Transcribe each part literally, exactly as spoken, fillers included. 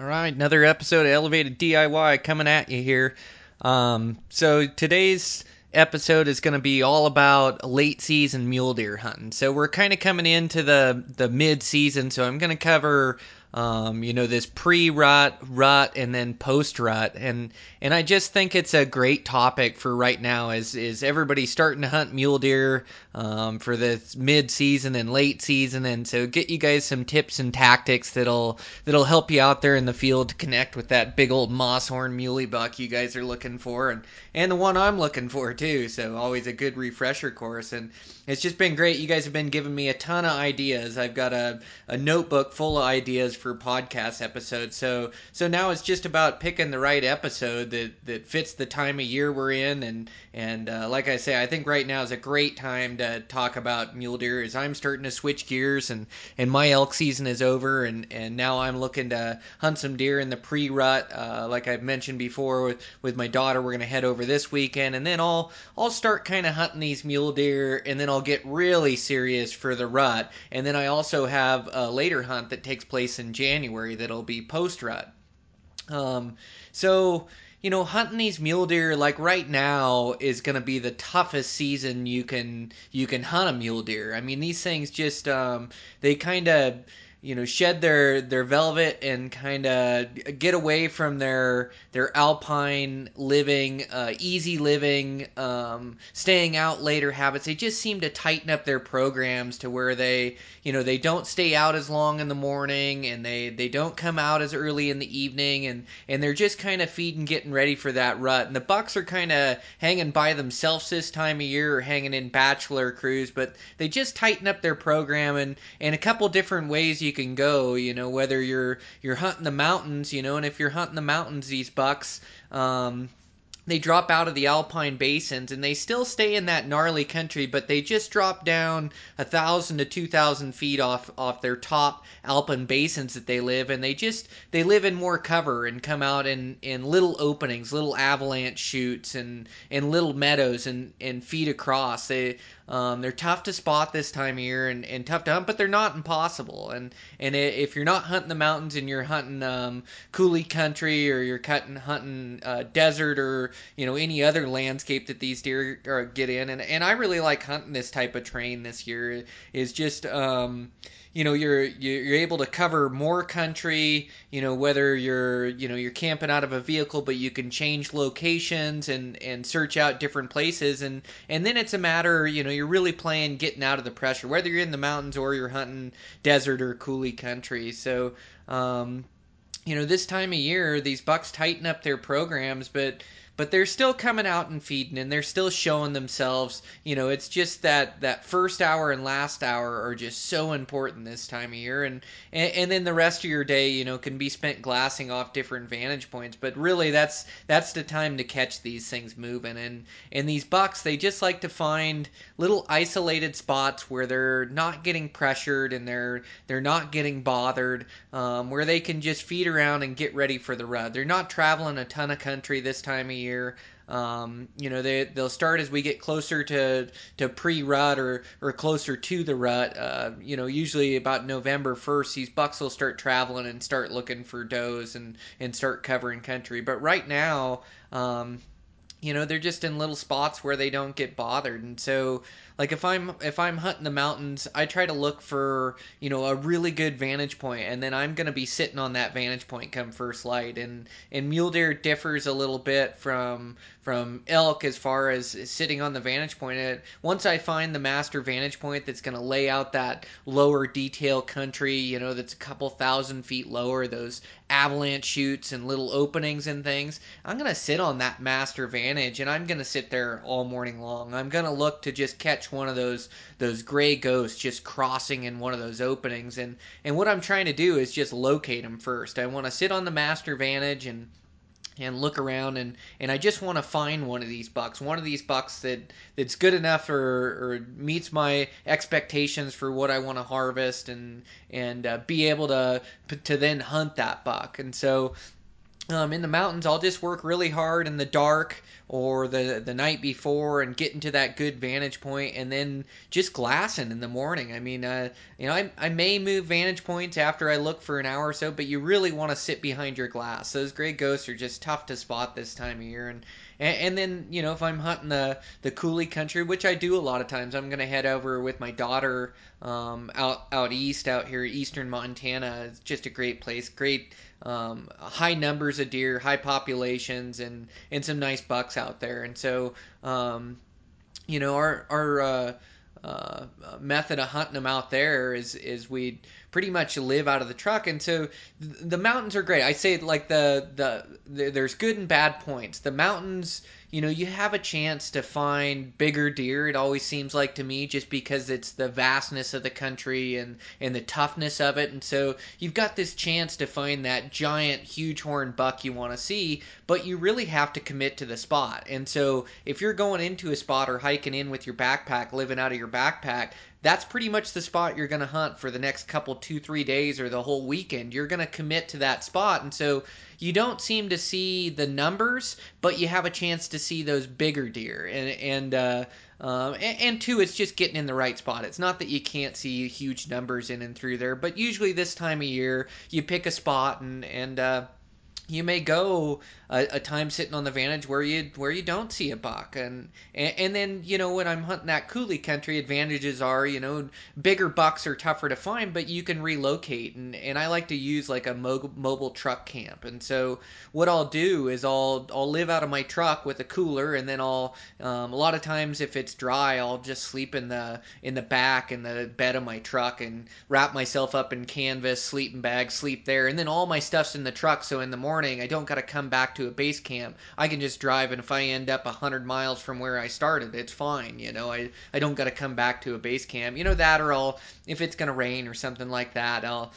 All right, another episode of Elevated D I Y coming at you here. Um, so today's episode is going to be all about late season mule deer hunting. So we're kind of coming into the, the mid-season, so I'm going to cover, um, you know, this pre-rut, rut, and then post-rut. And and I just think it's a great topic for right now is, is everybody starting to hunt mule deer um, for the mid-season and late season. And so get you guys some tips and tactics that'll that'll help you out there in the field to connect with that big old moss horn muley buck you guys are looking for, and, and the one I'm looking for too. So always a good refresher course. And it's just been great. You guys have been giving me a ton of ideas. I've got a, a notebook full of ideas for podcast episodes. So so now it's just about picking the right episode that, that fits the time of year we're in. And, and uh, like I say, I think right now is a great time to talk about mule deer as I'm starting to switch gears and, and my elk season is over. And, and now I'm looking to hunt some deer in the pre-rut. Uh, like I've mentioned before with, with my daughter, we're going to head over this weekend. And then I'll, I'll start kind of hunting these mule deer, and then I'll get really serious for the rut. And then I also have a later hunt that takes place in January that'll be post-rut. Um, so... You know, hunting these mule deer, like right now, is going to be the toughest season you can you can hunt a mule deer. I mean, these things just, um, they kind of, you know, shed their, their velvet and kind of get away from their their alpine living, uh, easy living, um, staying out later habits. They just seem to tighten up their programs to where they, you know, they don't stay out as long in the morning, and they, they don't come out as early in the evening, and, and they're just kind of feeding, getting ready for that rut. And the bucks are kind of hanging by themselves this time of year, or hanging in bachelor crews, but they just tighten up their program, and, and a couple different ways you you can go, you know, whether you're you're hunting the mountains, you know, and if you're hunting the mountains, these bucks, um, they drop out of the alpine basins, and they still stay in that gnarly country, but they just drop down a thousand to two thousand feet off off their top alpine basins that they live, and they just they live in more cover and come out in in little openings, little avalanche chutes, and and little meadows, and and feed across. They Um, they're tough to spot this time of year, and, and tough to hunt, but they're not impossible. And and if you're not hunting the mountains and you're hunting um, coulee country, or you're cutting, hunting uh, desert, or you know any other landscape that these deer are, get in, and and I really like hunting this type of terrain this year. Is just um, you know you're you're able to cover more country. You know whether you're you know you're camping out of a vehicle, but you can change locations and and search out different places, and and then it's a matter you know. You're really playing getting out of the pressure, whether you're in the mountains or you're hunting desert or coulee country. So, um, you know, this time of year, these bucks tighten up their programs, but but they're still coming out and feeding, and they're still showing themselves. You know, it's just that that first hour and last hour are just so important this time of year, and, and and then the rest of your day, you know, can be spent glassing off different vantage points. But really, that's that's the time to catch these things moving, and and these bucks, they just like to find little isolated spots where they're not getting pressured, and they're they're not getting bothered, um, where they can just feed around and get ready for the rut. They're not traveling a ton of country this time of year. Um, you know, they, they'll start as we get closer to, to pre-rut or, or closer to the rut. Uh, you know, usually about November first, these bucks will start traveling and start looking for does and, and start covering country. But right now, um, you know, they're just in little spots where they don't get bothered. And so, like, if I'm if I'm hunting the mountains, I try to look for, you know, a really good vantage point, and then I'm going to be sitting on that vantage point come first light. And and mule deer differs a little bit from from elk as far as sitting on the vantage point. It, once I find the master vantage point that's going to lay out that lower detail country, you know, that's a couple thousand feet lower, those avalanche chutes and little openings and things, I'm going to sit on that master vantage, and I'm going to sit there all morning long. I'm going to look to just catch one of those those gray ghosts just crossing in one of those openings, and and what I'm trying to do is just locate them first. I want to sit on the master vantage and and look around, and and I just want to find one of these bucks one of these bucks that that's good enough or, or meets my expectations for what I want to harvest, and and uh, be able to to then hunt that buck. And so Um, in the mountains, I'll just work really hard in the dark or the the night before and get into that good vantage point, and then just glassing in the morning. I mean, uh, you know, I, I may move vantage points after I look for an hour or so, but you really want to sit behind your glass. Those gray ghosts are just tough to spot this time of year. And And then, you know, if I'm hunting the, the coulee country, which I do a lot of times, I'm going to head over with my daughter um, out out east, out here, eastern Montana. It's just a great place, great um, high numbers of deer, high populations, and, and some nice bucks out there. And so, um, you know, our our uh, uh, method of hunting them out there is, is we pretty much live out of the truck. And so the mountains are great. I say like the, the, the, there's good and bad points. The mountains, you know, you have a chance to find bigger deer. It always seems like to me, just because it's the vastness of the country and, and the toughness of it. And so you've got this chance to find that giant, huge horn buck you want to see, but you really have to commit to the spot. And so if you're going into a spot or hiking in with your backpack, living out of your backpack, that's pretty much the spot you're going to hunt for the next couple, two, three days or the whole weekend. You're going to commit to that spot. And so you don't seem to see the numbers, but you have a chance to see those bigger deer. And, and, uh, Um, and, and two, it's just getting in the right spot. It's not that you can't see huge numbers in and through there, but usually this time of year you pick a spot and, and, uh, you may go a, a time sitting on the vantage where you where you don't see a buck, and, and and then you know when I'm hunting that coulee country, advantages are you know bigger bucks are tougher to find, but you can relocate, and, and I like to use like a mo- mobile truck camp, and so what I'll do is I'll I'll live out of my truck with a cooler, and then I'll um, a lot of times if it's dry I'll just sleep in the in the back in the bed of my truck and wrap myself up in canvas, sleeping bag, sleep there, and then all my stuff's in the truck, so in the morning I don't got to come back to a base camp. I can just drive, and if I end up one hundred miles from where I started, it's fine. You know, I, I don't got to come back to a base camp. You know, that or I'll, if it's going to rain or something like that, I'll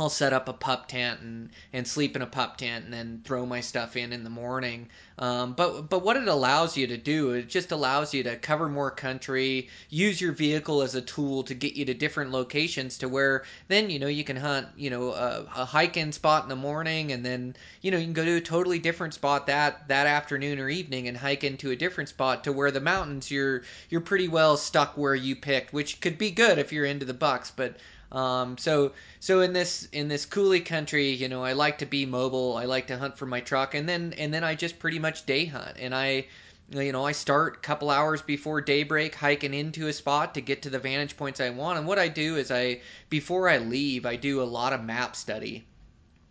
I'll set up a pup tent and, and sleep in a pup tent and then throw my stuff in in the morning. Um, but but what it allows you to do, it just allows you to cover more country, use your vehicle as a tool to get you to different locations to where then, you know, you can hunt, you know, a, a hike-in spot in the morning, and then, you know, you can go to a totally different spot that, that afternoon or evening and hike into a different spot to where the mountains, you're you're pretty well stuck where you picked, which could be good if you're into the bucks, but... Um, so, so in this, in this coulee country, you know, I like to be mobile. I like to hunt from my truck, and then, and then I just pretty much day hunt, and I, you know, I start a couple hours before daybreak hiking into a spot to get to the vantage points I want. And what I do is I, before I leave, I do a lot of map study.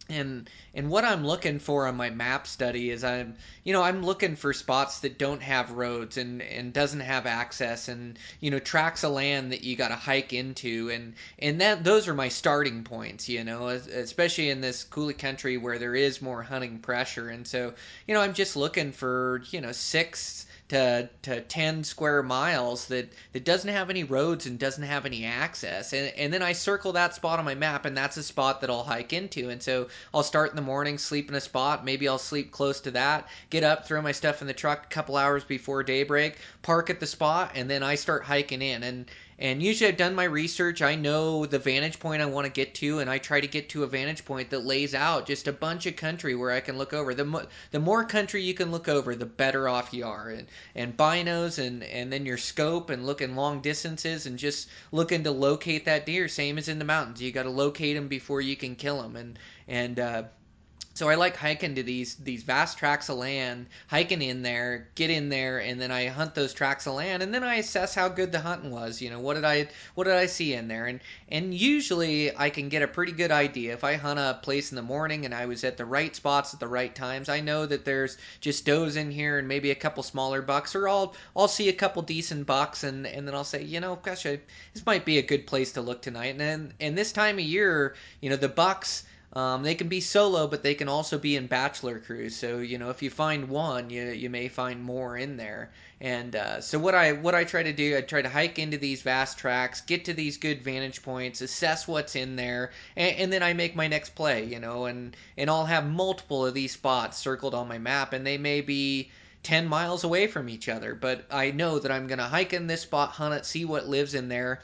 And and what I'm looking for on my map study is I'm you know I'm looking for spots that don't have roads and, and doesn't have access, and you know tracts of land that you got to hike into, and and that those are my starting points, you know especially in this coulee country where there is more hunting pressure. And so you know I'm just looking for you know six to to ten square miles that, that doesn't have any roads and doesn't have any access. And and then I circle that spot on my map, and that's a spot that I'll hike into. And so I'll start in the morning, sleep in a spot. Maybe I'll sleep close to that, get up, throw my stuff in the truck a couple hours before daybreak, park at the spot, and then I start hiking in. And And usually I've done my research. I know the vantage point I want to get to, and I try to get to a vantage point that lays out just a bunch of country where I can look over. The, mo- the more country you can look over, the better off you are. And, and binos and, and then your scope and looking long distances and just looking to locate that deer, same as in the mountains. You got to locate them before you can kill them. And, and uh, so I like hiking to these, these vast tracts of land, hiking in there, get in there, and then I hunt those tracts of land, and then I assess how good the hunting was. You know, what did I what did I see in there? And and usually I can get a pretty good idea. If I hunt a place in the morning and I was at the right spots at the right times, I know that there's just does in here and maybe a couple smaller bucks, or I'll I'll see a couple decent bucks, and, and then I'll say, you know, gosh, I, this might be a good place to look tonight. And then and this time of year, you know, the bucks. Um, they can be solo, but they can also be in bachelor crews. So, you know, if you find one, you you may find more in there. And uh, so what I what I try to do, I try to hike into these vast tracts, get to these good vantage points, assess what's in there, and, and then I make my next play, you know, and, and I'll have multiple of these spots circled on my map, and they may be ten miles away from each other. But I know that I'm going to hike in this spot, hunt it, see what lives in there,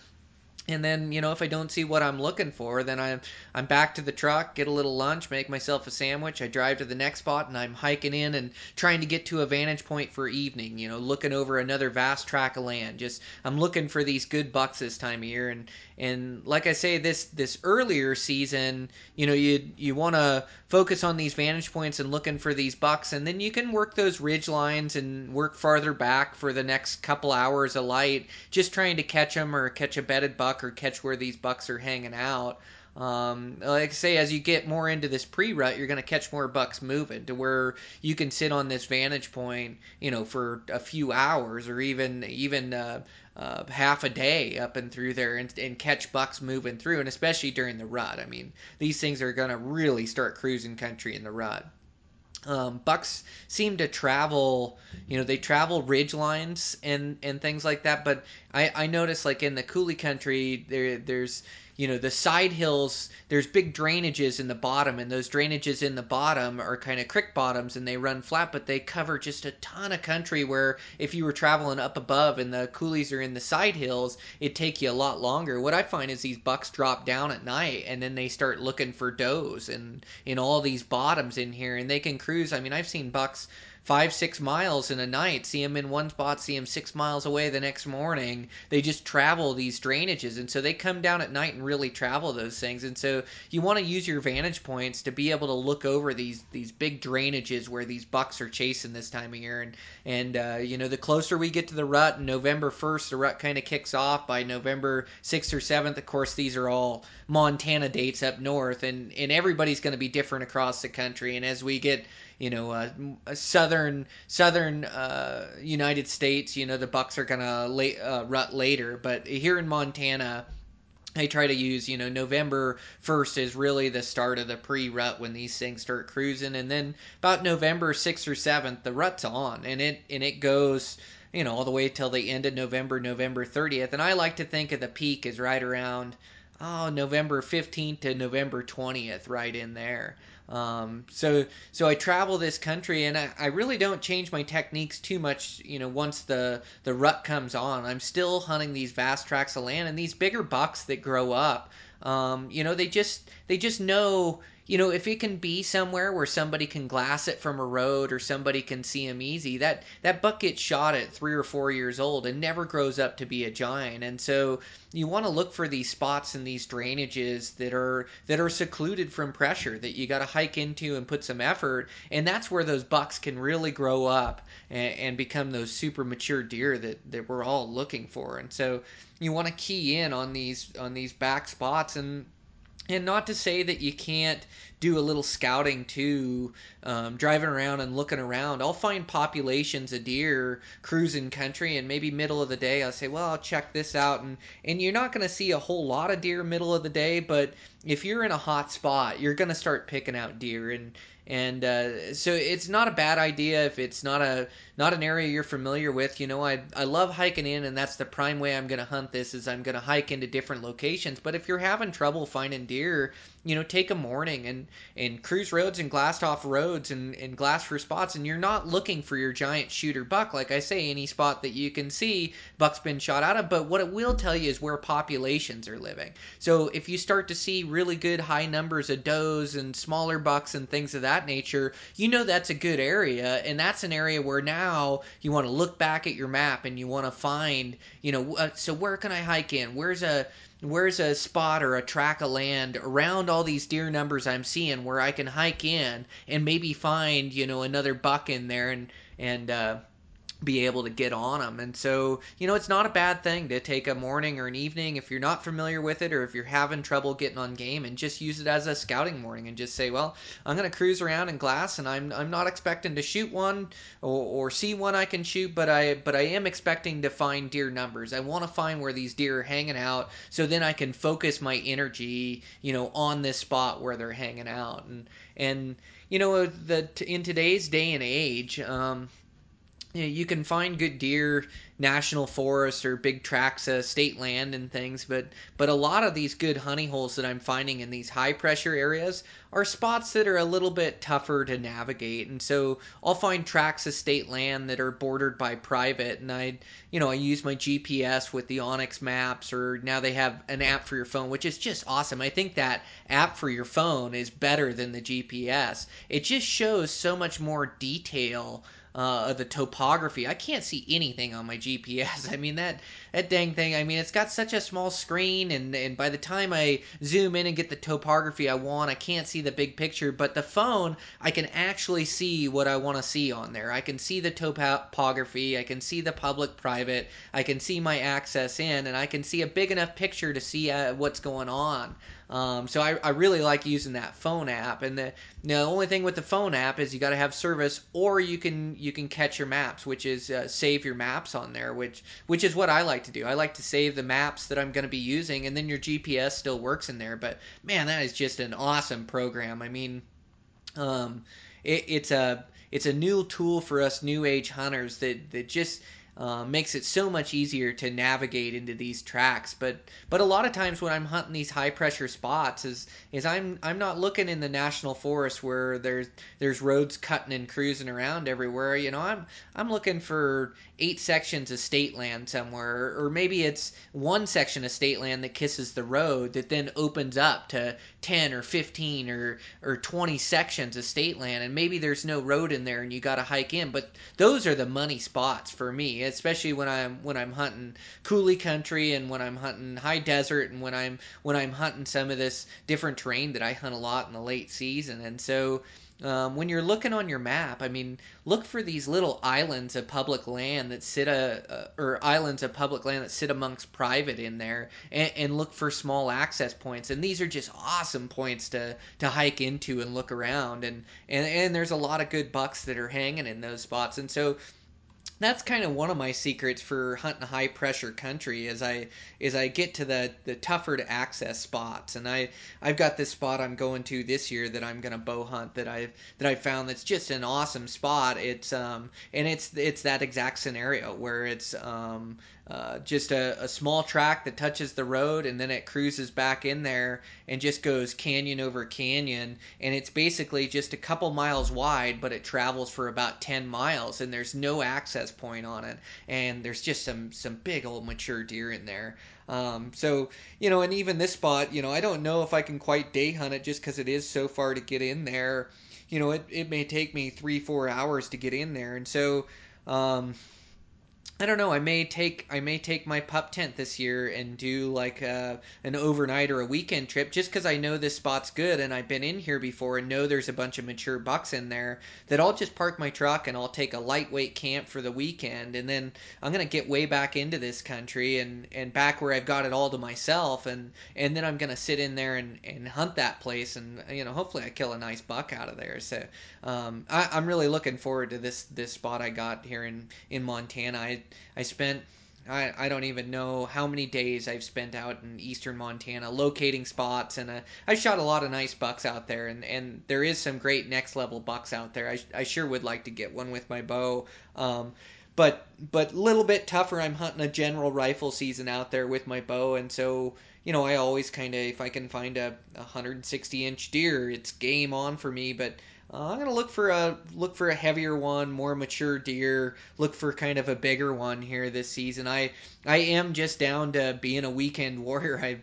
And then, you know, if I don't see what I'm looking for, then I'm I'm back to the truck, get a little lunch, make myself a sandwich. I drive to the next spot, and I'm hiking in and trying to get to a vantage point for evening, you know, looking over another vast tract of land. Just I'm looking for these good bucks this time of year. And, and like I say, this this earlier season, you know, you you want to focus on these vantage points and looking for these bucks. And then you can work those ridge lines and work farther back for the next couple hours of light, just trying to catch them or catch a bedded buck or catch where these bucks are hanging out. Um, like I say, as you get more into this pre-rut, you're going to catch more bucks moving to where you can sit on this vantage point, you know, for a few hours or even even uh, uh, half a day up and through there and, and catch bucks moving through, and especially during the rut. I mean, these things are going to really start cruising country in the rut. Um, bucks seem to travel, you know, they travel ridge lines and, and things like that. But I, I noticed, like, in the coulee country, there there's, you know, the side hills, there's big drainages in the bottom, and those drainages in the bottom are kind of creek bottoms, and they run flat, but they cover just a ton of country where if you were traveling up above and the coulees are in the side hills, it'd take you a lot longer. What I find is these bucks drop down at night, and then they start looking for does and in all these bottoms in here, and they can cruise. I mean, I've seen bucks five, six miles in a night, see them in one spot, see them six miles away the next morning. They just travel these drainages, and so they come down at night and really travel those things. And so you want to use your vantage points to be able to look over these these big drainages where these bucks are chasing this time of year. And, and uh, you know, the closer we get to the rut, November first, the rut kind of kicks off. By November sixth or seventh, of course, these are all Montana dates up north, and, and everybody's going to be different across the country. And as we get, you know, uh, southern southern uh, United States, you know, the bucks are going to late, uh, rut later. But here in Montana, I try to use, you know, November first is really the start of the pre-rut when these things start cruising. And then about November sixth or seventh, the rut's on, and it and it goes, you know, all the way till the end of November, November thirtieth. And I like to think of the peak as right around, oh, November fifteenth to November twentieth, right in there. Um, so, so I travel this country, and I, I really don't change my techniques too much. You know, once the, the rut comes on, I'm still hunting these vast tracts of land, and these bigger bucks that grow up, um, you know, they just, they just know, you know, if it can be somewhere where somebody can glass it from a road or somebody can see him easy, that, that buck gets shot at three or four years old and never grows up to be a giant. And so you want to look for these spots and these drainages that are that are secluded from pressure, that you got to hike into and put some effort. And that's where those bucks can really grow up and, and become those super mature deer that, that we're all looking for. And so you want to key in on these on these back spots. And And not to say that you can't do a little scouting too, um, driving around and looking around. I'll find populations of deer cruising country, and maybe middle of the day I'll say, well, I'll check this out. And, and you're not going to see a whole lot of deer middle of the day, but if you're in a hot spot, you're going to start picking out deer. And And uh, so it's not a bad idea if it's not a not an area you're familiar with. You know, I I love hiking in, and that's the prime way I'm going to hunt this, is I'm going to hike into different locations. But if you're having trouble finding deer, you know, take a morning and, and cruise roads and glassed off roads and, and glass for spots, and you're not looking for your giant shooter buck. Like I say, any spot that you can see, buck's been shot out of. But what it will tell you is where populations are living. So if you start to see really good high numbers of does and smaller bucks and things of that nature, you know that's a good area, and that's an area where now you want to look back at your map and you want to find, you know, uh, so where can I hike in? Where's a Where's a spot or a track of land around all these deer numbers I'm seeing where I can hike in and maybe find, you know, another buck in there and, and, uh, be able to get on them. And so, you know, it's not a bad thing to take a morning or an evening if you're not familiar with it, or if you're having trouble getting on game, and just use it as a scouting morning and just say, well, I'm going to cruise around in glass, and I'm I'm not expecting to shoot one or, or see one I can shoot, but I but I am expecting to find deer numbers. I want to find where these deer are hanging out, so then I can focus my energy, you know, on this spot where they're hanging out. And and you know, the in today's day and age, um you know, you can find good deer, national forests, or big tracts of state land and things, but but a lot of these good honey holes that I'm finding in these high pressure areas are spots that are a little bit tougher to navigate. And so I'll find tracts of state land that are bordered by private, and I, you know, I use my G P S with the Onyx maps, or now they have an app for your phone, which is just awesome. I think that app for your phone is better than the G P S. It just shows so much more detail Uh, of the topography. I can't see anything on my G P S. I mean, that that dang thing, I mean, it's got such a small screen, and, and by the time I zoom in and get the topography I want, I can't see the big picture. But the phone, I can actually see what I want to see on there. I can see the topography, I can see the public-private, I can see my access in, and I can see a big enough picture to see uh, what's going on. Um, so I, I really like using that phone app. And the, you know, the only thing with the phone app is you got to have service, or you can you can catch your maps, which is uh, save your maps on there, which which is what I like to do. I like to save the maps that I'm going to be using, and then your G P S still works in there. But man, that is just an awesome program. I mean, um, it, it's a it's a new tool for us new age hunters that that just. Uh, makes it so much easier to navigate into these tracks. But but a lot of times when I'm hunting these high pressure spots is is I'm I'm not looking in the national forest where there's there's roads cutting and cruising around everywhere. You know, I'm I'm looking for eight sections of state land somewhere, or maybe it's one section of state land that kisses the road that then opens up to ten or fifteen or or twenty sections of state land, and maybe there's no road in there and you got to hike in. But those are the money spots for me, especially when I'm when I'm hunting coulee country, and when I'm hunting high desert, and when I'm when I'm hunting some of this different terrain that I hunt a lot in the late season. And so um, when you're looking on your map, I mean, look for these little islands of public land that sit a, uh, or islands of public land that sit amongst private in there, and, and look for small access points. And these are just awesome points to to hike into and look around, and and, and there's a lot of good bucks that are hanging in those spots. And so that's kind of one of my secrets for hunting high pressure country is I is I get to the, the tougher to access spots. And I, I've got this spot I'm going to this year that I'm gonna bow hunt that I've that I found that's just an awesome spot. It's um and it's it's that exact scenario where it's um uh just a, a small track that touches the road, and then it cruises back in there and just goes canyon over canyon, and it's basically just a couple miles wide, but it travels for about ten miles and there's no access point on it, and there's just some some big old mature deer in there. Um so, you know, and even this spot, you know, I don't know if I can quite day hunt it just because it is so far to get in there. You know, it, it may take me three four hours to get in there. And so um I don't know, I may take I may take my pup tent this year and do like a, an overnight or a weekend trip, just because I know this spot's good and I've been in here before and know there's a bunch of mature bucks in there, that I'll just park my truck and I'll take a lightweight camp for the weekend, and then I'm going to get way back into this country and, and back where I've got it all to myself, and, and then I'm going to sit in there and, and hunt that place, and, you know, hopefully I kill a nice buck out of there. So um, I, I'm really looking forward to this, this spot I got here in, in Montana. I I spent, I, I don't even know how many days I've spent out in eastern Montana locating spots, and a, I shot a lot of nice bucks out there, and, and there is some great next level bucks out there. I, I sure would like to get one with my bow, um, but but little bit tougher. I'm hunting a general rifle season out there with my bow, and so, you know, I always kind of, if I can find a one hundred sixty inch deer, it's game on for me. But Uh, I'm gonna look for a look for a heavier one, more mature deer. Look for kind of a bigger one here this season. I I am just down to being a weekend warrior. I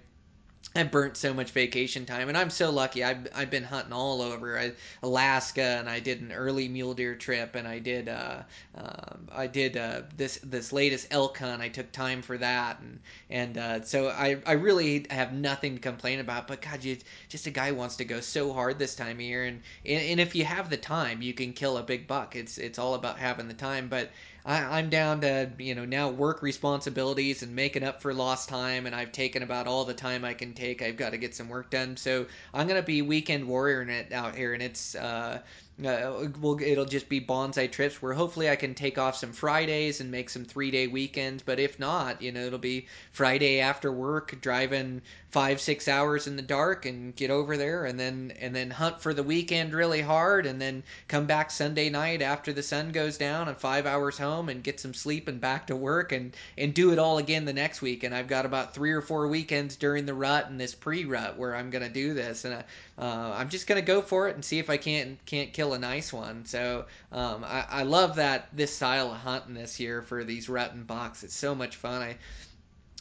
I burnt so much vacation time, and I'm so lucky. I've I've been hunting all over I, Alaska, and I did an early mule deer trip, and I did uh, uh, I did uh, this this latest elk hunt. I took time for that, and and uh, so I I really have nothing to complain about. But God, you, just a guy wants to go so hard this time of year, and, and and if you have the time, you can kill a big buck. It's it's all about having the time, but. I, I'm down to, you know, now work responsibilities and making up for lost time, and I've taken about all the time I can take. I've got to get some work done, so I'm gonna be weekend warrioring it out here, and it's uh, uh we'll, it'll just be bonsai trips where hopefully I can take off some Fridays and make some three day weekends. But if not, you know, it'll be Friday after work driving five, six hours in the dark and get over there and then and then hunt for the weekend really hard and then come back Sunday night after the sun goes down and five hours home and get some sleep and back to work and, and do it all again the next week. And I've got about three or four weekends during the rut and this pre-rut where I'm going to do this. And I, uh, I'm just going to go for it and see if I can't, can't kill a nice one. So um, I, I love that this style of hunting this year for these rut and bucks. It's so much fun. I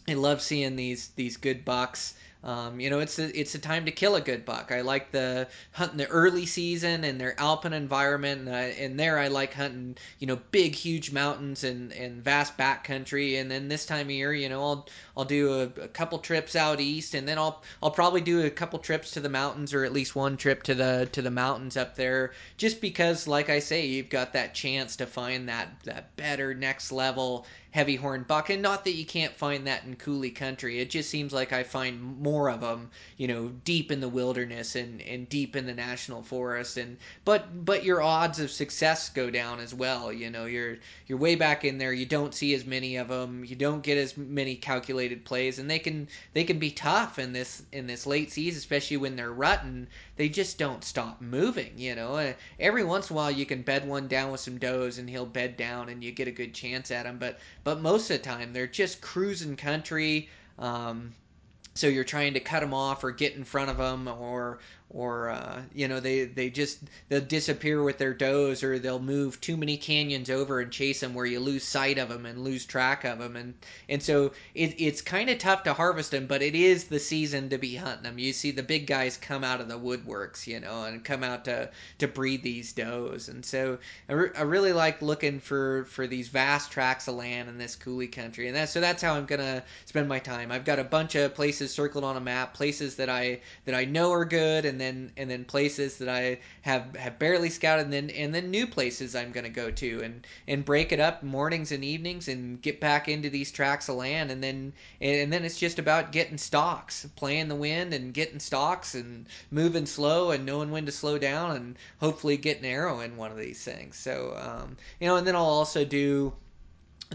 I love seeing these these good bucks. Um, you know, it's a, it's a time to kill a good buck. I like the hunting the early season in their alpine environment, and, I, and there I like hunting, you know, big, huge mountains and, and vast backcountry. And then this time of year, you know, I'll I'll do a, a couple trips out east, and then I'll I'll probably do a couple trips to the mountains, or at least one trip to the to the mountains up there, just because, like I say, you've got that chance to find that that better next level heavy horn buck. And not that you can't find that in coulee country. It just seems like I find more of them, you know, deep in the wilderness and, and deep in the national forest. And but but your odds of success go down as well. You know, you're you're way back in there. You don't see as many of them. You don't get as many calculated plays, and they can they can be tough in this in this late season, especially when they're rutting. They just don't stop moving. You know, every once in a while you can bed one down with some does, and he'll bed down, and you get a good chance at him. But But most of the time, they're just cruising country, um, so you're trying to cut them off or get in front of them, or, or uh, you know, they, they just they'll disappear with their does, or they'll move too many canyons over and chase them where you lose sight of them and lose track of them. And, and so it, it's kind of tough to harvest them, but it is the season to be hunting them. You see the big guys come out of the woodworks, you know, and come out to, to breed these does. And so I, re- I really like looking for, for these vast tracts of land in this coulee country. And that, so that's how I'm going to spend my time. I've got a bunch of places circled on a map, places that I, that I know are good, and And then and then places that I have, have barely scouted, and then and then new places I'm going to go to, and, and break it up mornings and evenings and get back into these tracts of land, and then and then it's just about getting stalks, playing the wind and getting stalks and moving slow and knowing when to slow down and hopefully get an arrow in one of these things. So um, you know, and then I'll also do.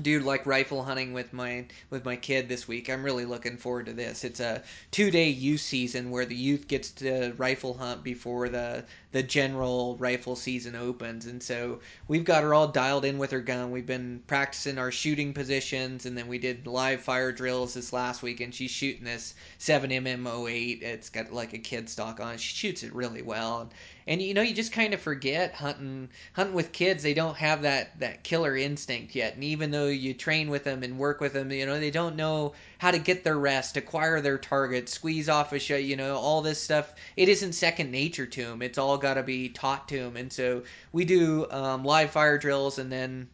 Dude, like rifle hunting with my with my kid this week. I'm really looking forward to this. It's a two-day youth season where the youth gets to rifle hunt before the the general rifle season opens. And so we've got her all dialed in with her gun. We've been practicing our shooting positions, and then we did live fire drills this last week, and she's shooting this seven millimeter oh eight. It's got like a kid stock on it. She shoots it really well. And, you know, you just kind of forget hunting hunting with kids. They don't have that, that killer instinct yet. And even though you train with them and work with them, you know, they don't know how to get their rest, acquire their target, squeeze off a shot, you know, all this stuff. It isn't second nature to them. It's all got to be taught to them. And so we do um, live fire drills, and then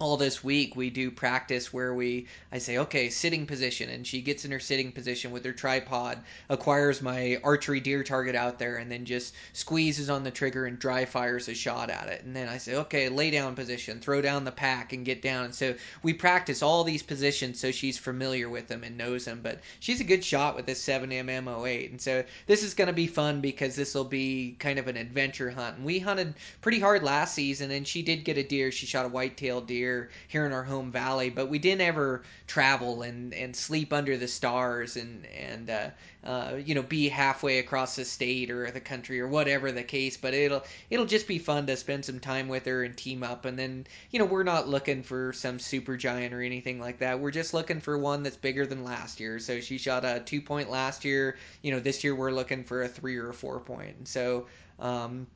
all this week we do practice where we I say, okay, sitting position, and she gets in her sitting position with her tripod, acquires my archery deer target out there, and then just squeezes on the trigger and dry fires a shot at it. And then I say, okay, lay down position, throw down the pack and get down. And so we practice all these positions so she's familiar with them and knows them. But she's a good shot with this seven millimeter oh eight, and so this is going to be fun because this will be kind of an adventure hunt. And we hunted pretty hard last season, and she did get a deer. She shot a white-tailed deer here in our home valley, but we didn't ever travel and, and sleep under the stars and, and uh, uh, you know, be halfway across the state or the country or whatever the case. But it'll it'll just be fun to spend some time with her and team up. And then, you know, we're not looking for some super giant or anything like that. We're just looking for one that's bigger than last year. So she shot a two point last year. You know, this year we're looking for a three or a four point. And so um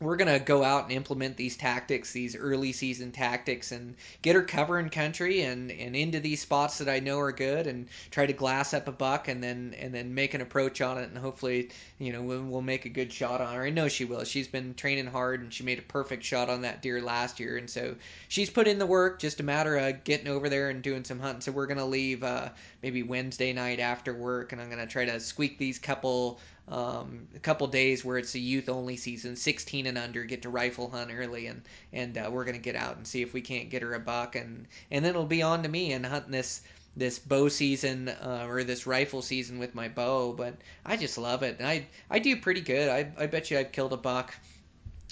we're going to go out and implement these tactics, these early season tactics, and get her covering country and, and into these spots that I know are good, and try to glass up a buck and then and then make an approach on it. And hopefully, you know, we'll, we'll make a good shot on her. I know she will. She's been training hard, and she made a perfect shot on that deer last year. And so she's put in the work, just a matter of getting over there and doing some hunting. So we're going to leave uh, maybe Wednesday night after work, and I'm going to try to squeak these couple Um, a couple days where it's a youth-only season, sixteen and under, get to rifle hunt early, and and uh, we're gonna get out and see if we can't get her a buck, and and then it'll be on to me and hunting this this bow season uh, or this rifle season with my bow. But I just love it, and I I do pretty good. I I bet you I've killed a buck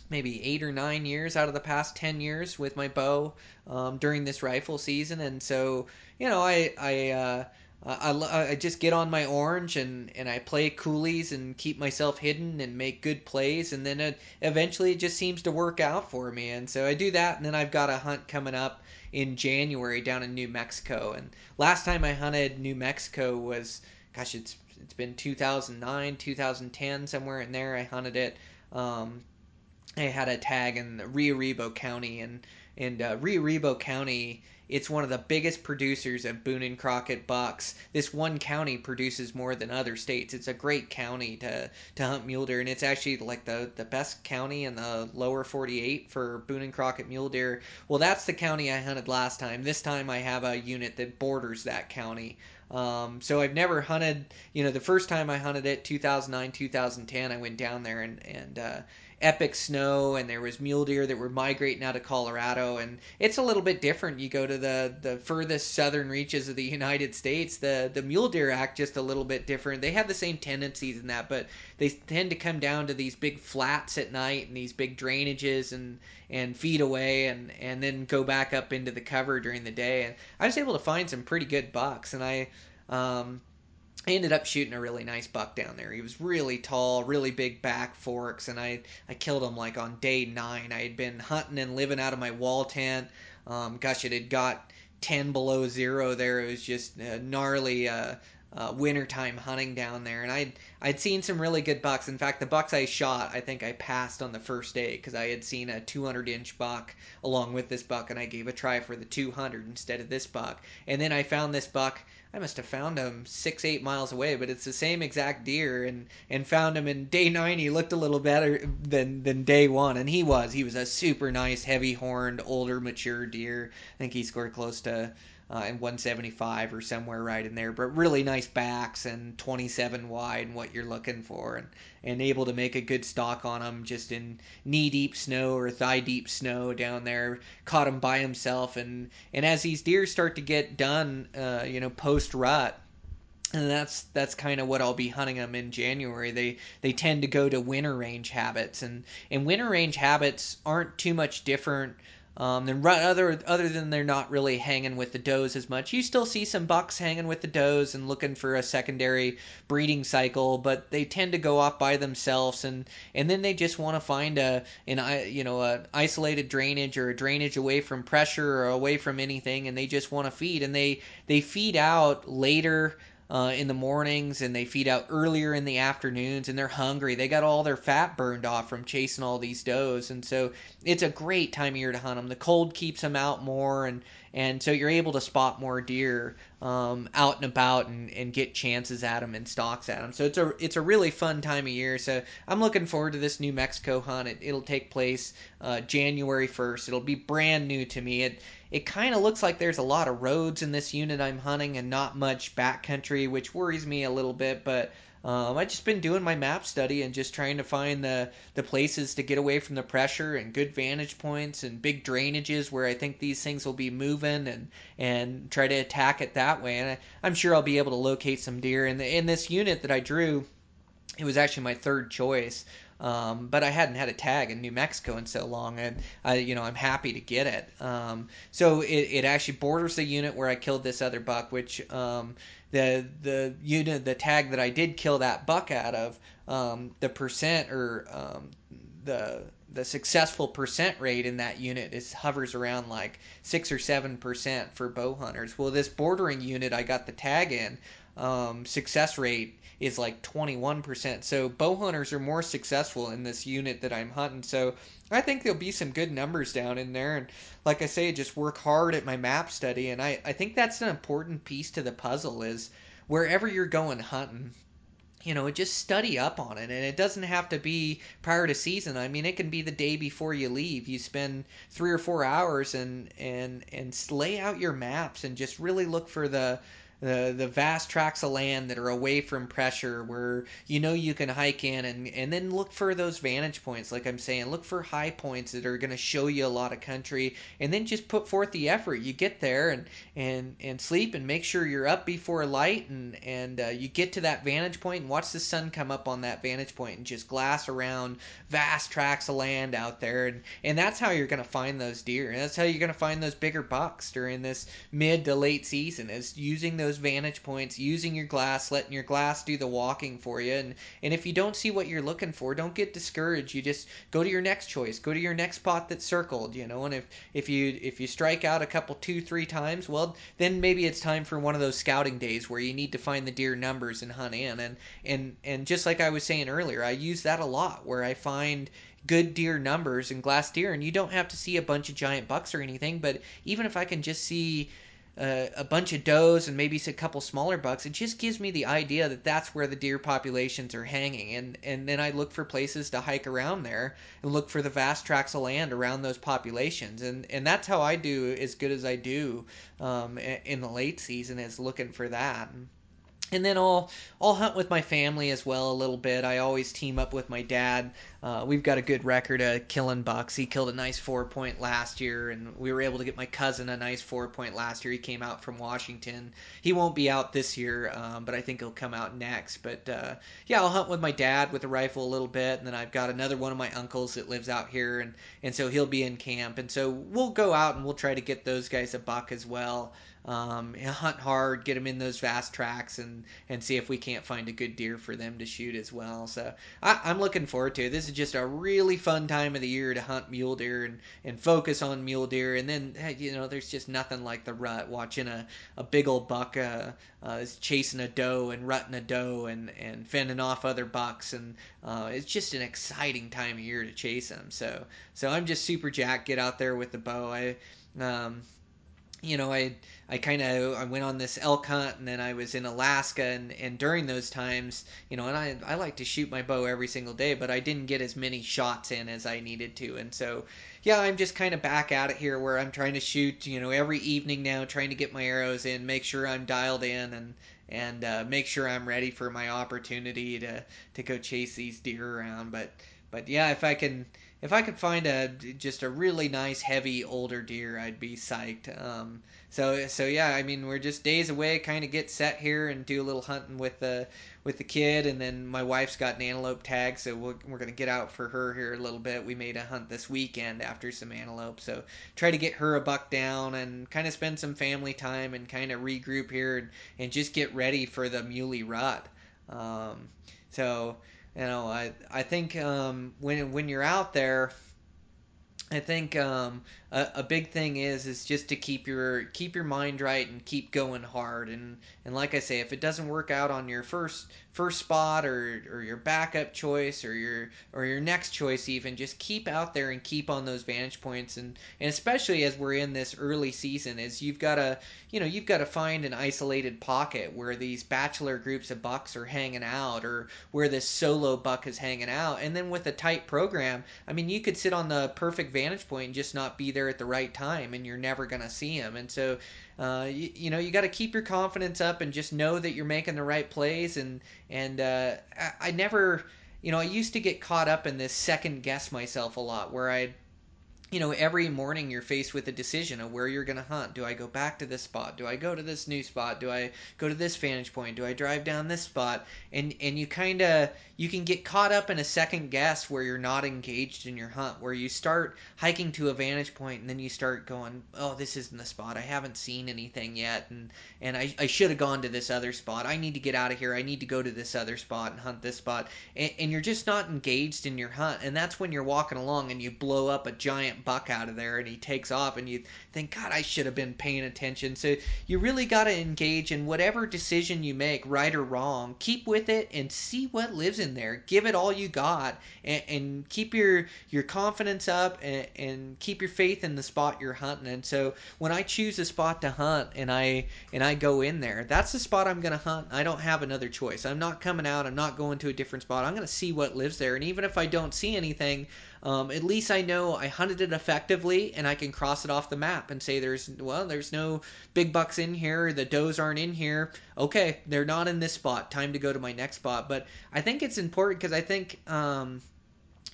maybe eight or nine years out of the past ten years with my bow um, during this rifle season, and so you know I I. Uh, Uh, I, I just get on my orange and, and I play coolies and keep myself hidden and make good plays, and then it, eventually it just seems to work out for me. And so I do that, and then I've got a hunt coming up in January down in New Mexico. And last time I hunted New Mexico was, gosh, it's it's been two thousand nine, two thousand ten, somewhere in there I hunted it. Um, I had a tag in Rio Arriba County, and and uh, Rio Arriba County, it's one of the biggest producers of Boone and Crockett bucks. This one county produces more than other states. It's a great county to, to hunt mule deer, and it's actually like the, the best county in the lower forty-eight for Boone and Crockett mule deer. Well, that's the county I hunted last time. This time I have a unit that borders that county. Um, so I've never hunted, you know, the first time I hunted it, two thousand nine, two thousand ten, I went down there and, and, uh, epic snow, and there was mule deer that were migrating out of Colorado, and it's a little bit different. You go to the the furthest southern reaches of the United States, the the mule deer act just a little bit different. They have the same tendencies in that, but they tend to come down to these big flats at night and these big drainages and and feed away, and and then go back up into the cover during the day. And I was able to find some pretty good bucks, and I um I ended up shooting a really nice buck down there. He was really tall, really big back forks, and I I killed him like on day nine. I had been hunting and living out of my wall tent. Um, gosh, it had got ten below zero there. It was just uh, gnarly uh, uh, wintertime hunting down there, and I'd, I'd seen some really good bucks. In fact, the bucks I shot, I think I passed on the first day because I had seen a two hundred inch buck along with this buck, and I gave a try for the two hundred instead of this buck. And then I found this buck. I must have found him six, eight miles away, but it's the same exact deer, and, and found him in day nine. He looked a little better than, than day one, and he was. He was a super nice, heavy-horned, older, mature deer. I think he scored close to uh, one seventy-five or somewhere right in there, but really nice backs and twenty-seven wide and what you're looking for, and, and able to make a good stalk on him just in knee-deep snow or thigh-deep snow down there. Caught him by himself, and, and as these deer start to get done, uh, you know, post rut, and that's that's kind of what I'll be hunting them in January. They they tend to go to winter range habits, and and winter range habits aren't too much different um, than rut. Other other than they're not really hanging with the does as much. You still see some bucks hanging with the does and looking for a secondary breeding cycle, but they tend to go off by themselves, and and then they just want to find a an you know an isolated drainage or a drainage away from pressure or away from anything, and they just want to feed, and they they feed out later uh, in the mornings, and they feed out earlier in the afternoons, and they're hungry. They got all their fat burned off from chasing all these does, and so it's a great time of year to hunt them. The cold keeps them out more, and, and so you're able to spot more deer um, out and about, and, and get chances at them and stalks at them. So it's a it's a really fun time of year. So I'm looking forward to this New Mexico hunt. It, it'll take place uh, January first. It'll be brand new to me. It it kind of looks like there's a lot of roads in this unit I'm hunting and not much backcountry, which worries me a little bit, but Um, I've just been doing my map study and just trying to find the, the places to get away from the pressure and good vantage points and big drainages where I think these things will be moving, and and try to attack it that way. And I, I'm sure I'll be able to locate some deer. And in this unit that I drew, it was actually my third choice. Um, but I hadn't had a tag in New Mexico in so long, and I, you know, I'm happy to get it. Um, so it, it actually borders the unit where I killed this other buck, which um, the the unit the tag that I did kill that buck out of, um, the percent or um, the the successful percent rate in that unit is hovers around like six or seven percent for bow hunters. Well, this bordering unit I got the tag in, um, success rate is like twenty-one percent. So bow hunters are more successful in this unit that I'm hunting. So I think there'll be some good numbers down in there. And like I say, just work hard at my map study. And I, I think that's an important piece to the puzzle, is wherever you're going hunting, you know, just study up on it. And it doesn't have to be prior to season. I mean, it can be the day before you leave. You spend three or four hours and, and, and lay out your maps and just really look for the The, the vast tracts of land that are away from pressure, where you know you can hike in, and, and then look for those vantage points. Like I'm saying, look for high points that are going to show you a lot of country, and then just put forth the effort. You get there and and, and sleep, and make sure you're up before light, and, and uh, you get to that vantage point and watch the sun come up on that vantage point, and just glass around vast tracts of land out there. And, and that's how you're going to find those deer, and that's how you're going to find those bigger bucks during this mid to late season, is using those those vantage points, using your glass, letting your glass do the walking for you. And, and if you don't see what you're looking for, don't get discouraged. You just go to your next choice. Go to your next spot that's circled, you know. And if, if you if you strike out a couple, two, three times, well, then maybe it's time for one of those scouting days where you need to find the deer numbers and hunt in. And, and, and just like I was saying earlier, I use that a lot where I find good deer numbers and glass deer, and you don't have to see a bunch of giant bucks or anything, but even if I can just see uh, a bunch of does and maybe a couple smaller bucks, it just gives me the idea that that's where the deer populations are hanging, and and then I look for places to hike around there and look for the vast tracts of land around those populations, and and that's how I do as good as I do um in the late season, is looking for that. And then I'll I'll hunt with my family as well a little bit. I always team up with my dad. Uh, we've got a good record of killing bucks. He killed a nice four-point last year, and we were able to get my cousin a nice four-point last year. He came out from Washington. He won't be out this year, um, but I think he'll come out next. But, uh, yeah, I'll hunt with my dad with a rifle a little bit, and then I've got another one of my uncles that lives out here, and, and so he'll be in camp. And so we'll go out and we'll try to get those guys a buck as well. Um, hunt hard, get them in those vast tracts, and, and see if we can't find a good deer for them to shoot as well. So I, I'm looking forward to it. This is just a really fun time of the year to hunt mule deer and, and focus on mule deer. And then, you know, there's just nothing like the rut, watching a, a big old buck uh, uh, chasing a doe and rutting a doe and, and fending off other bucks. And uh, it's just an exciting time of year to chase them. So, so I'm just super jacked. Get out there with the bow. I, um, you know, I... I kind of I went on this elk hunt, and then I was in Alaska, and, and during those times, you know, and I I like to shoot my bow every single day, but I didn't get as many shots in as I needed to, and so yeah, I'm just kind of back at it here where I'm trying to shoot, you know, every evening now, trying to get my arrows in, make sure I'm dialed in, and and uh, make sure I'm ready for my opportunity to to go chase these deer around. But but yeah, if I can. If I could find a just a really nice, heavy, older deer, I'd be psyched. Um, so, so yeah, I mean, we're just days away. Kind of get set here and do a little hunting with the with the kid, and then my wife's got an antelope tag, so we'll, we're gonna get out for her here a little bit. We made a hunt this weekend after some antelope, so try to get her a buck down and kind of spend some family time and kind of regroup here and, and just get ready for the muley rut. Um, so. You know, I I think um, when when you're out there, I think um, a, a big thing is is just to keep your keep your mind right and keep going hard. And, and like I say, if it doesn't work out on your first first spot or, or your backup choice or your or your next choice even, just keep out there and keep on those vantage points. And, and especially as we're in this early season, is you've got to you know you've got to find an isolated pocket where these bachelor groups of bucks are hanging out, or where this solo buck is hanging out. And then with a tight program, I mean, you could sit on the perfect vantage vantage point and just not be there at the right time, and you're never going to see him. And so uh you, you know you got to keep your confidence up and just know that you're making the right plays. And and uh I, I never you know I used to get caught up in this second guess myself a lot, where I'd you know, every morning you're faced with a decision of where you're going to hunt. Do I go back to this spot? Do I go to this new spot? Do I go to this vantage point? Do I drive down this spot? And and you kind of, you can get caught up in a second guess where you're not engaged in your hunt, where you start hiking to a vantage point and then you start going, oh, this isn't the spot. I haven't seen anything yet. And, and I, I should have gone to this other spot. I need to get out of here. I need to go to this other spot and hunt this spot. And, and you're just not engaged in your hunt. And that's when you're walking along and you blow up a giant buck out of there and he takes off, and you think, God, I should have been paying attention. So you really got to engage in whatever decision you make, right or wrong. Keep with it and see what lives in there. Give it all you got, and, and keep your your confidence up, and, and keep your faith in the spot you're hunting. And so when I choose a spot to hunt and I and I go in there, that's the spot I'm going to hunt. I don't have another choice. I'm not coming out. I'm not going to a different spot. I'm going to see what lives there. And even if I don't see anything, Um, at least I know I hunted it effectively, and I can cross it off the map and say there's, well, there's no big bucks in here, the does aren't in here. Okay, they're not in this spot. Time to go to my next spot. But I think it's important because I think, um,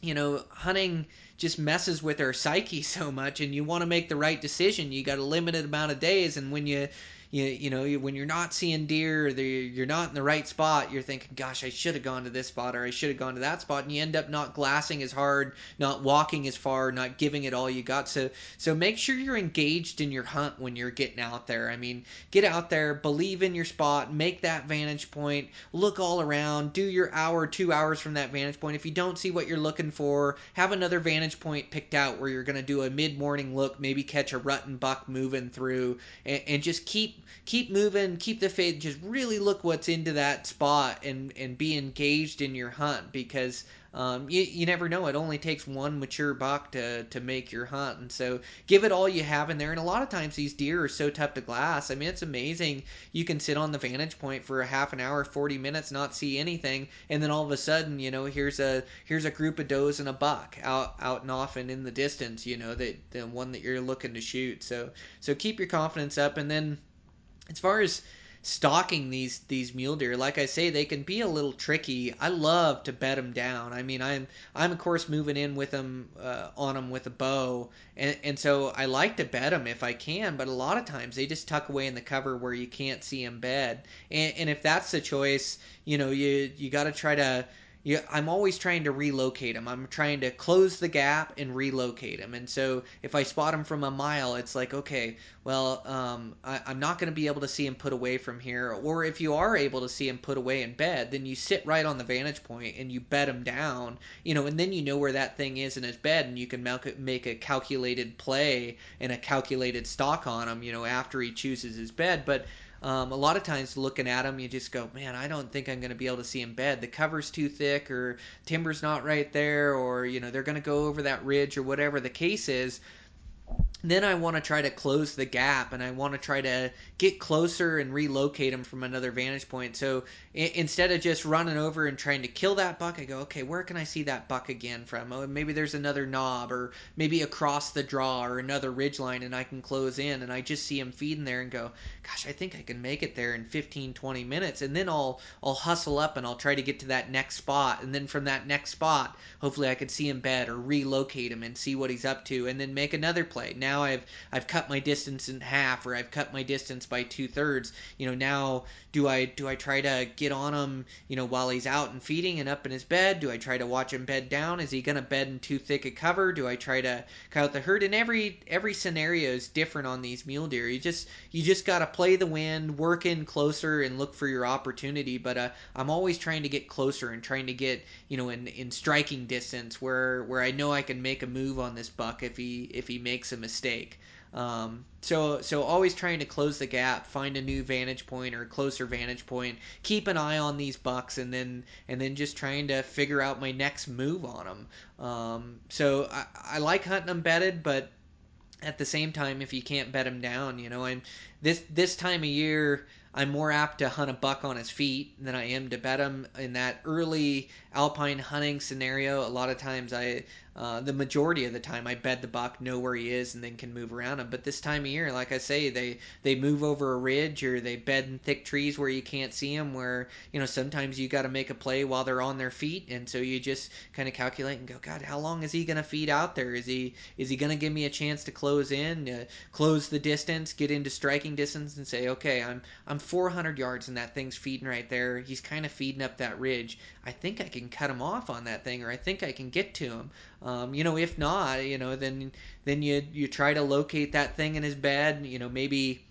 you know, hunting just messes with our psyche so much, and you want to make the right decision. You got a limited amount of days, and when you you, you know, when you're not seeing deer, or you're not in the right spot, you're thinking, gosh, I should have gone to this spot, or I should have gone to that spot, and you end up not glassing as hard, not walking as far, not giving it all you got. So so make sure you're engaged in your hunt when you're getting out there. I mean, get out there, believe in your spot, make that vantage point, look all around, do your hour, two hours from that vantage point. If you don't see what you're looking for, have another vantage point picked out where you're going to do a mid-morning look, maybe catch a rut and buck moving through, and, and just keep keep moving, keep the fade, just really look what's into that spot and, and be engaged in your hunt, because um, you, you never know. It only takes one mature buck to, to make your hunt, and so give it all you have in there. And a lot of times these deer are so tough to glass. I mean, it's amazing. You can sit on the vantage point for a half an hour, forty minutes, not see anything, and then all of a sudden, you know, here's a here's a group of does and a buck out out and off and in the distance, you know, that the one that you're looking to shoot. So so keep your confidence up. And then as far as stalking these these mule deer, like I say, they can be a little tricky. I love to bed them down. I mean, I'm I'm of course moving in with them uh, on them with a bow, and and so I like to bed them if I can. But a lot of times they just tuck away in the cover where you can't see them bed. And, and if that's the choice, you know, you you got to try to. Yeah, I'm always trying to relocate them. I'm trying to close the gap and relocate them. And so if I spot them from a mile, it's like, okay, well, um, I, I'm not going to be able to see him put away from here. Or if you are able to see him put away in bed, then you sit right on the vantage point and you bed him down, you know, and then you know where that thing is in his bed, and you can make a calculated play and a calculated stalk on him, you know, after he chooses his bed. But Um, a lot of times looking at them, you just go, man, I don't think I'm going to be able to see in bed. The cover's too thick, or timber's not right there, or, you know, they're going to go over that ridge, or whatever the case is. Then I want to try to close the gap, and I want to try to get closer and relocate them from another vantage point. So I- instead of just running over and trying to kill that buck, I go, okay, where can I see that buck again from? Oh, maybe there's another knob, or maybe across the draw, or another ridgeline, and I can close in, and I just see him feeding there and go, gosh, I think I can make it there in fifteen, twenty minutes. And then I'll I'll hustle up and I'll try to get to that next spot. And then from that next spot, hopefully I can see him bed or relocate him and see what he's up to, and then make another play. Now Now I've I've cut my distance in half, or I've cut my distance by two thirds. You know, now do I do I try to get on him, you know, while he's out and feeding and up in his bed? Do I try to watch him bed down? Is he gonna bed in too thick a cover? Do I try to cut out the herd? And every every scenario is different on these mule deer. You just you just gotta play the wind, work in closer, and look for your opportunity. But uh, I'm always trying to get closer and trying to get, you know, in, in striking distance where where I know I can make a move on this buck if he if he makes a mistake. Um, so so always trying to close the gap, find a new vantage point or a closer vantage point, keep an eye on these bucks, and then and then just trying to figure out my next move on them. Um, so I, I like hunting them bedded, but at the same time, if you can't bed them down, you know, I'm this this time of year, I'm more apt to hunt a buck on his feet than I am to bed him. In that early alpine hunting scenario, a lot of times I, uh, the majority of the time I bed the buck, know where he is, and then can move around him. But this time of year, like I say, they, they move over a ridge, or they bed in thick trees where you can't see them, where, you know, sometimes you got to make a play while they're on their feet. And so you just kind of calculate and go, God, how long is he going to feed out there? Is he, is he going to give me a chance to close in, uh, close the distance, get into striking distance, and say, okay, I'm, I'm four hundred yards and that thing's feeding right there. He's kind of feeding up that ridge. I think I can cut him off on that thing, or I think I can get to him. Um, you know, if not, you know, then then you you try to locate that thing in his bed. You know, maybe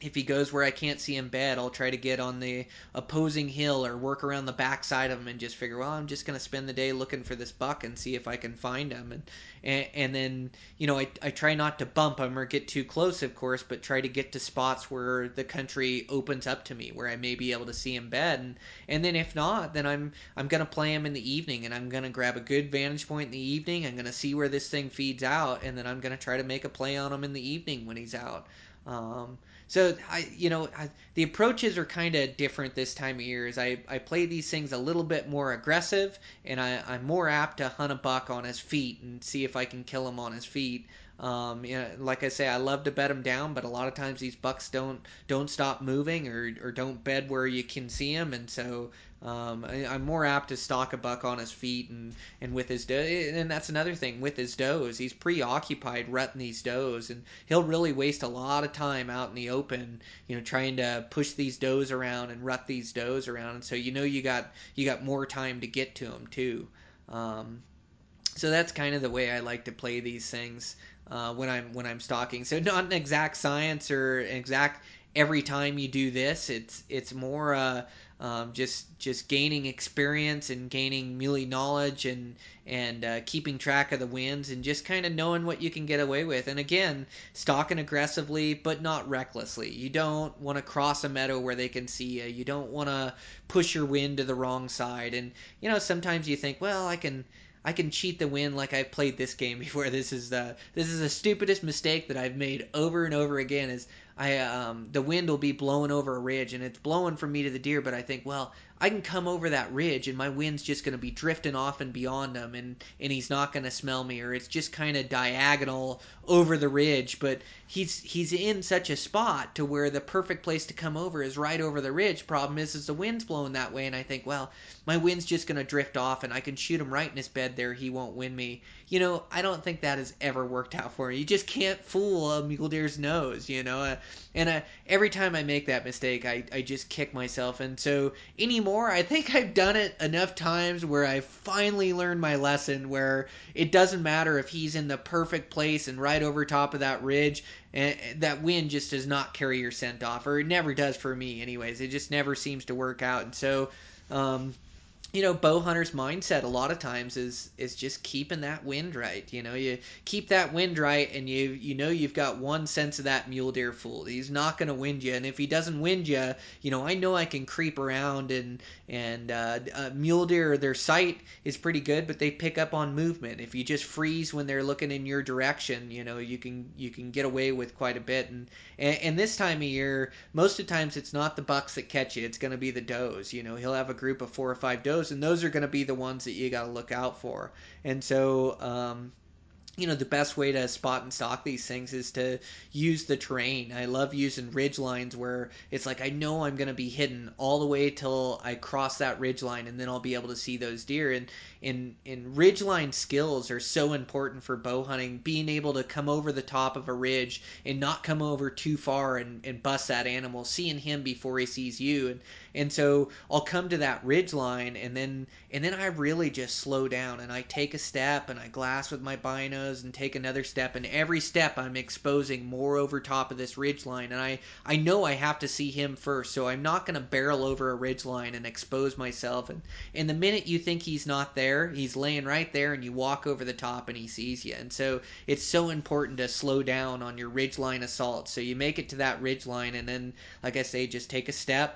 if he goes where I can't see him bed, I'll try to get on the opposing hill or work around the backside of him and just figure, well, I'm just going to spend the day looking for this buck and see if I can find him. And and, and then, you know, I, I try not to bump him or get too close, of course, but try to get to spots where the country opens up to me, where I may be able to see him bed. And, and then if not, then I'm I'm going to play him in the evening, and I'm going to grab a good vantage point in the evening. I'm going to see where this thing feeds out, and then I'm going to try to make a play on him in the evening when he's out. Um, so I, you know, I, the approaches are kind of different this time of year. Is I, I play these things a little bit more aggressive, and I, I'm more apt to hunt a buck on his feet and see if I can kill him on his feet. Um, you know, like I say, I love to bed him down, but a lot of times these bucks don't, don't stop moving or, or don't bed where you can see him. And so, Um, I, I'm more apt to stalk a buck on his feet and, and with his doe. And that's another thing with his does. He's preoccupied rutting these does, and he'll really waste a lot of time out in the open, you know, trying to push these does around and rut these does around. And so you know you got you got more time to get to them too. Um, so that's kind of the way I like to play these things uh, when I'm when I'm stalking. So not an exact science or an exact every time you do this. It's it's more. Uh, Um, just just gaining experience and gaining muley knowledge and and uh, keeping track of the winds and just kind of knowing what you can get away with. And again, stalking aggressively but not recklessly. You don't want to cross a meadow where they can see you. You don't want to push your wind to the wrong side. And you know, sometimes you think, well, I can I can cheat the wind like I've played this game before. This is the this is the stupidest mistake that I've made over and over again. Is I um, the wind will be blowing over a ridge, and it's blowing from me to the deer, but I think, well, I can come over that ridge, and my wind's just going to be drifting off and beyond him, and, and he's not going to smell me, or it's just kind of diagonal over the ridge, but he's he's in such a spot to where the perfect place to come over is right over the ridge. Problem is, is the wind's blowing that way, and I think, well, my wind's just going to drift off, and I can shoot him right in his bed there. He won't win me. You know, I don't think that has ever worked out for me. You just can't fool a mule deer's nose, you know. Uh, and uh, every time I make that mistake, I, I just kick myself. And so anymore, I think I've done it enough times where I finally learned my lesson, where it doesn't matter if he's in the perfect place and right over top of that ridge. And that wind just does not carry your scent off, or it never does for me anyways. It just never seems to work out. And so... Um, You know, bow hunter's mindset a lot of times is is just keeping that wind right. You know, you keep that wind right, and you you know you've got one sense of that mule deer fooled. He's not going to wind you, and if he doesn't wind you, you know, I know I can creep around, and and uh, uh, mule deer, their sight is pretty good, but they pick up on movement. If you just freeze when they're looking in your direction, you know, you can you can get away with quite a bit. And and, and this time of year, most of the times it's not the bucks that catch you; it's going to be the does. You know, he'll have a group of four or five does, and those are going to be the ones that you got to look out for. And so um you know, the best way to spot and stalk these things is to use the terrain. I love using ridge lines where it's like I know I'm going to be hidden all the way till I cross that ridge line, and then I'll be able to see those deer. And in in ridgeline skills are so important for bow hunting. Being able to come over the top of a ridge and not come over too far and, and bust that animal, seeing him before he sees you. And and so I'll come to that ridge line, and then and then I really just slow down, and I take a step, and I glass with my binos, and take another step, and every step I'm exposing more over top of this ridge line. And I, I know I have to see him first, so I'm not going to barrel over a ridge line and expose myself. And, and the minute you think he's not there, he's laying right there, and you walk over the top and he sees you. And so it's so important to slow down on your ridge line assault. So you make it to that ridge line, and then, like I say, just take a step,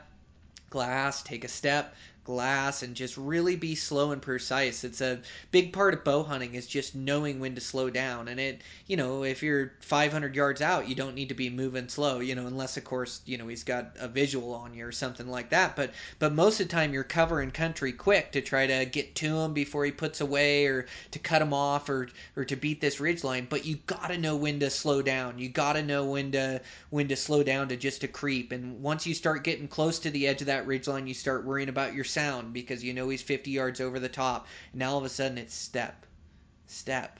glass, take a step, glass, and just really be slow and precise. It's a big part of bow hunting is just knowing when to slow down. And it, you know, if you're five hundred yards out, you don't need to be moving slow, you know, unless of course, you know, he's got a visual on you or something like that. But, but most of the time you're covering country quick to try to get to him before he puts away, or to cut him off, or, or to beat this ridgeline. But you got to know when to slow down. You got to know when to, when to slow down to just to creep. And once you start getting close to the edge of that ridgeline, you start worrying about your sound, because you know he's fifty yards over the top. Now all of a sudden it's step, step,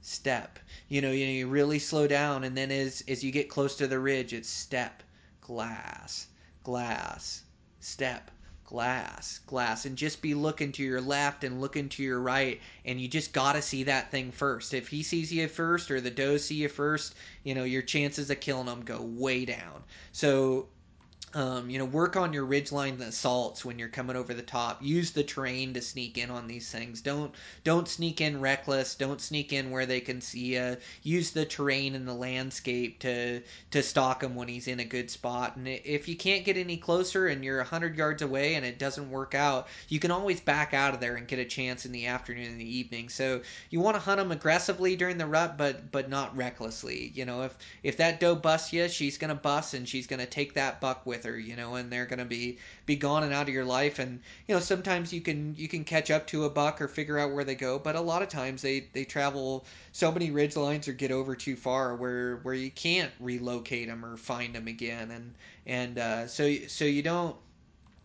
step. You know, you, you really slow down, and then as as you get close to the ridge, it's step, glass, glass, step, glass, glass. And just be looking to your left and looking to your right, and you just gotta see that thing first. If he sees you first, or the doe see you first, you know, your chances of killing them go way down. So Um, you know, work on your ridgeline assaults when you're coming over the top. Use the terrain to sneak in on these things. Don't don't sneak in reckless. Don't sneak in where they can see you. Use the terrain and the landscape to to stalk him when he's in a good spot. And if you can't get any closer and you're one hundred yards away and it doesn't work out, you can always back out of there and get a chance in the afternoon and the evening. So you want to hunt them aggressively during the rut, but but not recklessly. You know, if, if that doe busts you, she's going to bust, and she's going to take that buck with her, you know, and they're going to be be gone and out of your life. And you know, sometimes you can you can catch up to a buck or figure out where they go, but a lot of times they they travel so many ridge lines or get over too far where where you can't relocate them or find them again. And and uh so so you don't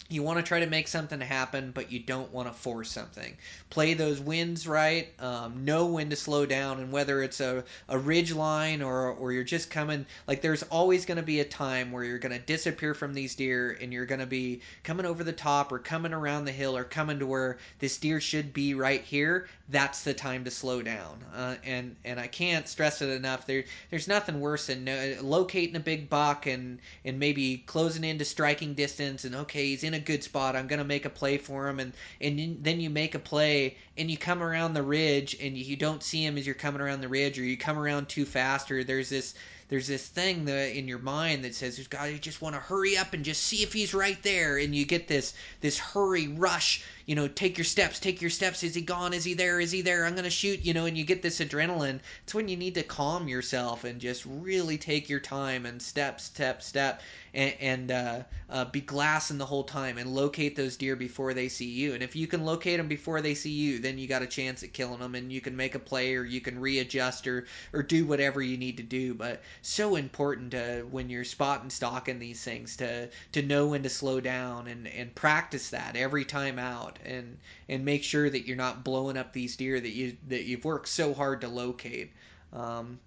You want to try to make something happen, but you don't want to force something. Play those winds right. Um, know when to slow down, and whether it's a, a ridge line or or you're just coming, like there's always going to be a time where you're going to disappear from these deer, and you're going to be coming over the top or coming around the hill or coming to where this deer should be right here. That's the time to slow down. Uh, and and I can't stress it enough. There there's nothing worse than no, locating a big buck and and maybe closing into striking distance, and okay, he's in a good spot, I'm gonna make a play for him, and and then you make a play and you come around the ridge and you don't see him as you're coming around the ridge, or you come around too fast, or there's this there's this thing that in your mind that says, God, you just want to hurry up and just see if he's right there, and you get this this hurry rush, you know, take your steps, take your steps, is he gone, is he there, is he there, I'm going to shoot, you know, and you get this adrenaline. It's when you need to calm yourself and just really take your time and step, step, step, and, and uh, uh, be glassing the whole time and locate those deer before they see you. And if you can locate them before they see you, then you got a chance at killing them, and you can make a play, or you can readjust, or, or do whatever you need to do. But so important to, when you're spotting, stalking these things, to to know when to slow down and, and practice that every time out, and and make sure that you're not blowing up these deer that you that you've worked so hard to locate. Um,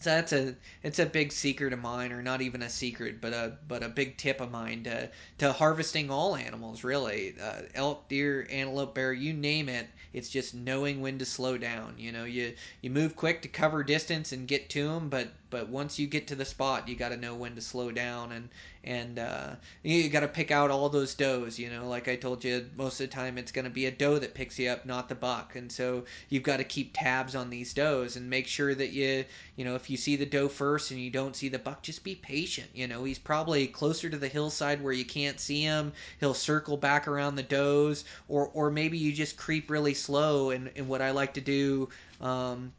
so that's a it's a big secret of mine, or not even a secret, but a but a big tip of mine to to harvesting all animals, really, uh, elk, deer, antelope, bear, you name it. It's just knowing when to slow down. You know, you you move quick to cover distance and get to them, but but once you get to the spot, you got to know when to slow down, and and uh, you got to pick out all those does. You know, like I told you, most of the time it's going to be a doe that picks you up, not the buck, and so you've got to keep tabs on these does and make sure that you you know if you see the doe first and you don't see the buck, just be patient. You know, he's probably closer to the hillside where you can't see him. He'll circle back around the does, or or maybe you just creep really slow, and, and what I like to do um,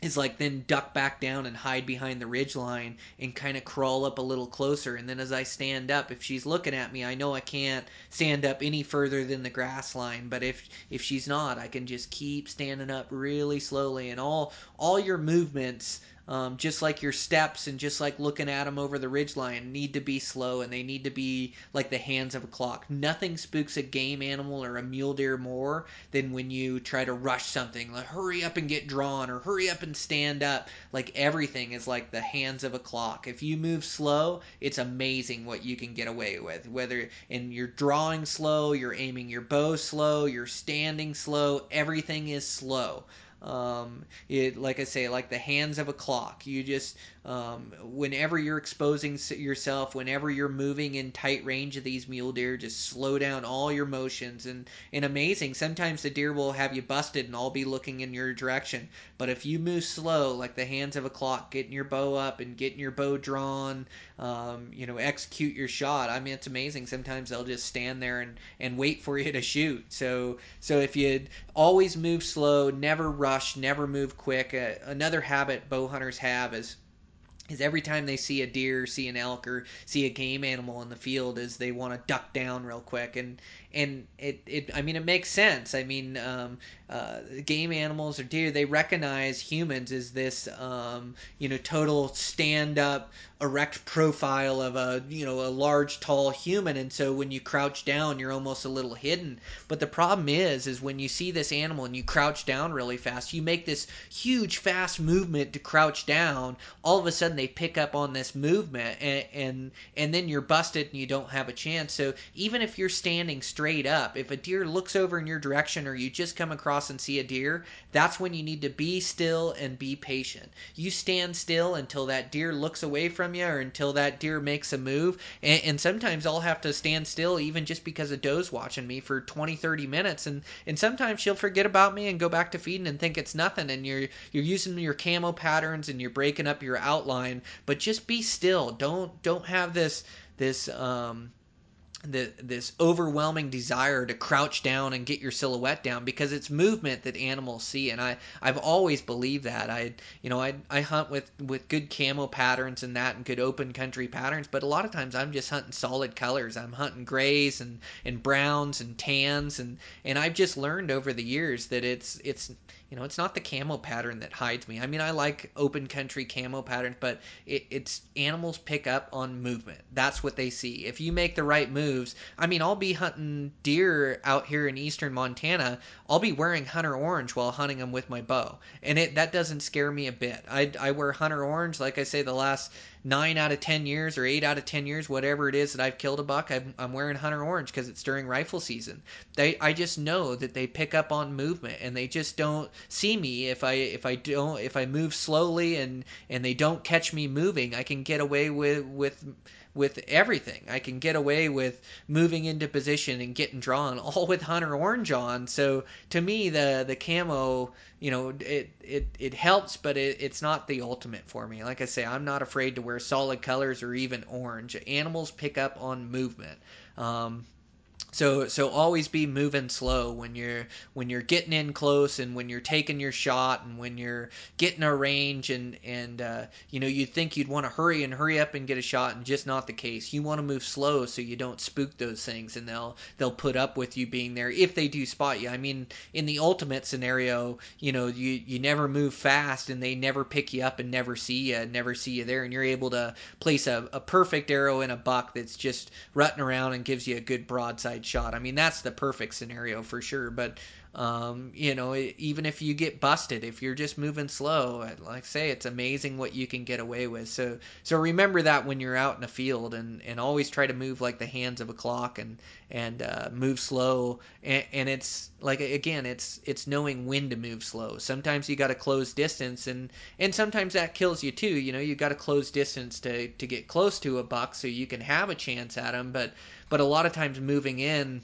is like then duck back down and hide behind the ridge line and kind of crawl up a little closer, and then as I stand up, if she's looking at me, I know I can't stand up any further than the grass line, but if if she's not, I can just keep standing up really slowly, and all all your movements, Um, just like your steps and just like looking at them over the ridgeline, need to be slow, and they need to be like the hands of a clock. Nothing spooks a game animal or a mule deer more than when you try to rush something, like hurry up and get drawn, or hurry up and stand up. Like everything is like the hands of a clock. If you move slow, it's amazing what you can get away with, whether and you're drawing slow, you're aiming your bow slow, you're standing slow, everything is slow. Um, it, like I say, like the hands of a clock. You just, um, whenever you're exposing yourself, whenever you're moving in tight range of these mule deer, just slow down all your motions. And, and amazing, sometimes the deer will have you busted and all be looking in your direction. But if you move slow, like the hands of a clock, getting your bow up and getting your bow drawn, um, you know, execute your shot. I mean, it's amazing. Sometimes they'll just stand there and, and wait for you to shoot. So, so if you always move slow, never rush, never move quick. Uh, another habit bow hunters have is is every time they see a deer, see an elk, or see a game animal in the field, is they want to duck down real quick, and and it, it I mean, it makes sense. I mean, um, uh, game animals or deer, they recognize humans as this um, you know total stand up, erect profile of a you know a large tall human, and so when you crouch down, you're almost a little hidden. But the problem is is when you see this animal and you crouch down really fast, you make this huge fast movement to crouch down, all of a sudden they pick up on this movement, and and, and then you're busted and you don't have a chance. So even if you're standing straight up, if a deer looks over in your direction, or you just come across and see a deer, that's when you need to be still and be patient. You stand still until that deer looks away from you, or until that deer makes a move, and, and sometimes I'll have to stand still even just because a doe's watching me for twenty thirty minutes, and and sometimes she'll forget about me and go back to feeding and think it's nothing, and you're you're using your camo patterns and you're breaking up your outline. But just be still. Don't don't have this this um The, this overwhelming desire to crouch down and get your silhouette down, because it's movement that animals see, and I I've always believed that. I you know I I hunt with with good camo patterns and that, and good open country patterns, but a lot of times I'm just hunting solid colors. I'm hunting grays and and browns and tans, and and I've just learned over the years that it's it's You know, it's not the camo pattern that hides me. I mean, I like open country camo patterns, but it, it's animals pick up on movement. That's what they see. If you make the right moves, I mean, I'll be hunting deer out here in eastern Montana. I'll be wearing hunter orange while hunting them with my bow. And it that doesn't scare me a bit. I, I wear hunter orange, like I say, the last nine out of ten years or eight out of ten years, whatever it is that I've killed a buck, I'm, I'm wearing hunter orange because it's during rifle season. They, I just know that they pick up on movement, and they just don't see me if I if I don't if I move slowly and and they don't catch me moving. I can get away with with with everything. I can get away with moving into position and getting drawn, all with hunter orange on. So to me, the the camo, you know, it it it helps, but it, it's not the ultimate for me. Like I say, I'm not afraid to wear solid colors or even orange. Animals pick up on movement. Um, So so always be moving slow when you're when you're getting in close, and when you're taking your shot, and when you're getting a range, and and uh, you know, you'd think you'd want to hurry and hurry up and get a shot, and just not the case. You want to move slow so you don't spook those things, and they'll they'll put up with you being there if they do spot you. I mean, in the ultimate scenario, you know, you, you never move fast and they never pick you up and never see you, never see you there, and you're able to place a, a perfect arrow in a buck that's just rutting around and gives you a good broadside shot. I mean, that's the perfect scenario for sure. But um, you know, even if you get busted, if you're just moving slow, like I say, it's amazing what you can get away with. So so remember that when you're out in the field, and, and always try to move like the hands of a clock, and and uh, move slow. And, and it's like, again, it's it's knowing when to move slow. Sometimes you got to close distance, and and sometimes that kills you too. You know, you got to close distance to to get close to a buck so you can have a chance at him. But But a lot of times moving in,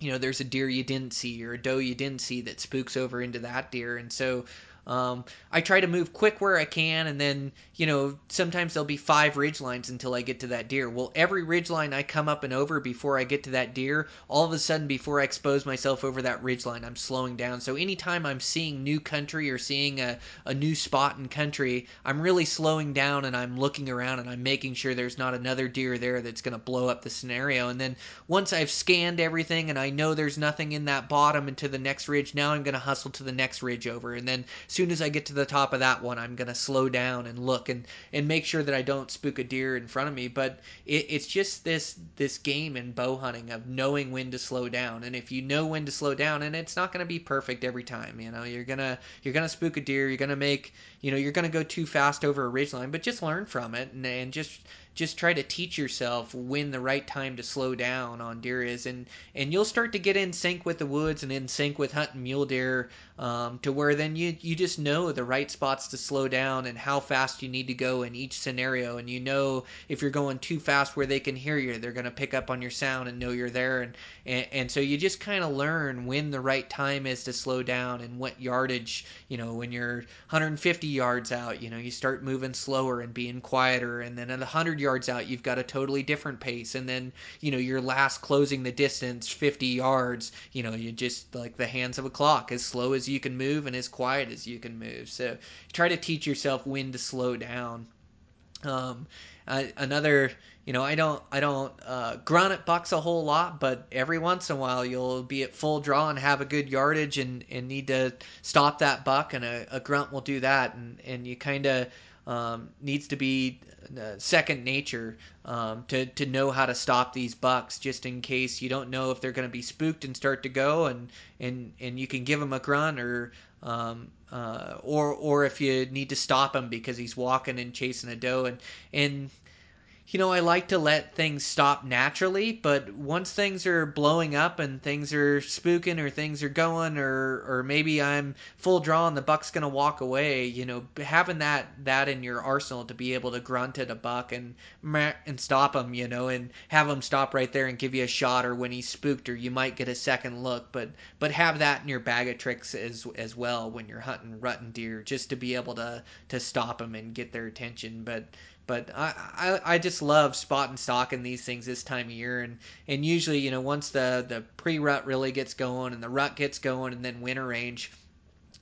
you know, there's a deer you didn't see or a doe you didn't see that spooks over into that deer. And so um, I try to move quick where I can. And then, you know, sometimes there'll be five ridgelines until I get to that deer. Well, every ridgeline I come up and over before I get to that deer, all of a sudden before I expose myself over that ridgeline, I'm slowing down. So anytime I'm seeing new country or seeing a, a new spot in country, I'm really slowing down, and I'm looking around, and I'm making sure there's not another deer there that's going to blow up the scenario. And then once I've scanned everything and I know there's nothing in that bottom and to the next ridge, now I'm going to hustle to the next ridge over. And then as soon as I get to the top of that one, I'm going to slow down and look and, and make sure that I don't spook a deer in front of me. But it, it's just this this game in bow hunting of knowing when to slow down. And if you know when to slow down, and it's not going to be perfect every time, you know, you're going to you're going to spook a deer, you're going to make, you know, you're going to go too fast over a ridgeline, but just learn from it, and, and just just try to teach yourself when the right time to slow down on deer is, and and you'll start to get in sync with the woods and in sync with hunting mule deer, um, to where then you you just know the right spots to slow down and how fast you need to go in each scenario. And you know, if you're going too fast where they can hear you, they're going to pick up on your sound and know you're there, and and, and so you just kind of learn when the right time is to slow down and what yardage. You know, when you're one hundred fifty yards out, you know, you start moving slower and being quieter, and then at one hundred yards out, you've got a totally different pace. And then, you know, your last closing the distance fifty yards, you know, you just like the hands of a clock, as slow as you can move and as quiet as you can move. So try to teach yourself when to slow down. Um, uh, another, you know, I don't, I don't, uh, grunt at bucks a whole lot, but every once in a while you'll be at full draw and have a good yardage and, and need to stop that buck. And a, a grunt will do that. And, and you kind of, um, needs to be uh, second nature, um, to, to know how to stop these bucks, just in case you don't know if they're going to be spooked and start to go, and, and, and you can give them a grunt, or, um, Uh, or or if you need to stop him because he's walking and chasing a doe. And, and you know, I like to let things stop naturally, but once things are blowing up and things are spooking or things are going, or or maybe I'm full draw and the buck's going to walk away, you know, having that that in your arsenal to be able to grunt at a buck and and stop him, you know, and have him stop right there and give you a shot, or when he's spooked, or you might get a second look, but but have that in your bag of tricks as as well when you're hunting rutting deer, just to be able to to stop them and get their attention. But But I, I I just love spot and stalking these things this time of year. And, and usually, you know, once the, the pre-rut really gets going and the rut gets going and then winter range,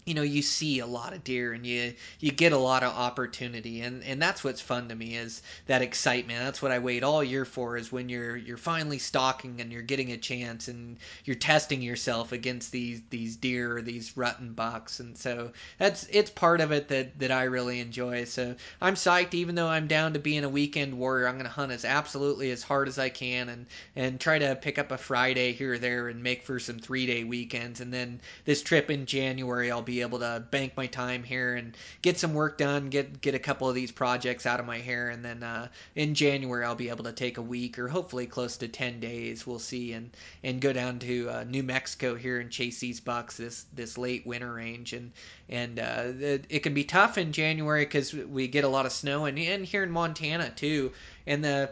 you know, you see a lot of deer and you you get a lot of opportunity, and and that's what's fun to me, is that excitement. That's what I wait all year for, is when you're you're finally stalking and you're getting a chance and you're testing yourself against these these deer or these rutting bucks. And so that's it's part of it that that I really enjoy. So I'm psyched. Even though I'm down to being a weekend warrior, I'm going to hunt as absolutely as hard as I can and and try to pick up a Friday here or there and make for some three day weekends. And then this trip in January, I'll be able to bank my time here and get some work done, get get a couple of these projects out of my hair, and then uh in January I'll be able to take a week, or hopefully close to ten days, we'll see, and and go down to uh, New Mexico here and chase these bucks this this late winter range. And and uh it, it can be tough in January because we get a lot of snow, and, and here in Montana too, and the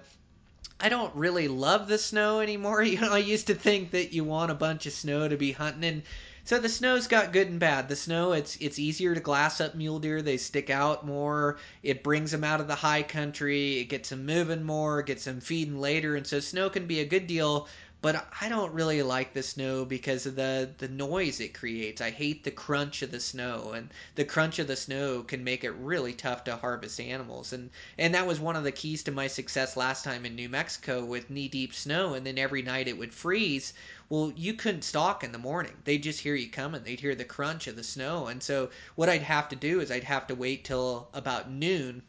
I don't really love the snow anymore. You know, I used to think that you want a bunch of snow to be hunting, and so the snow's got good and bad. The snow, it's it's easier to glass up mule deer. They stick out more. It brings them out of the high country. It gets them moving more, gets them feeding later. And so snow can be a good deal, but I don't really like the snow because of the, the noise it creates. I hate the crunch of the snow, and the crunch of the snow can make it really tough to harvest animals. And, and that was one of the keys to my success last time in New Mexico with knee-deep snow, and then every night it would freeze. Well, you couldn't stalk in the morning. They'd just hear you coming. They'd hear the crunch of the snow. And so what I'd have to do is I'd have to wait till about noon,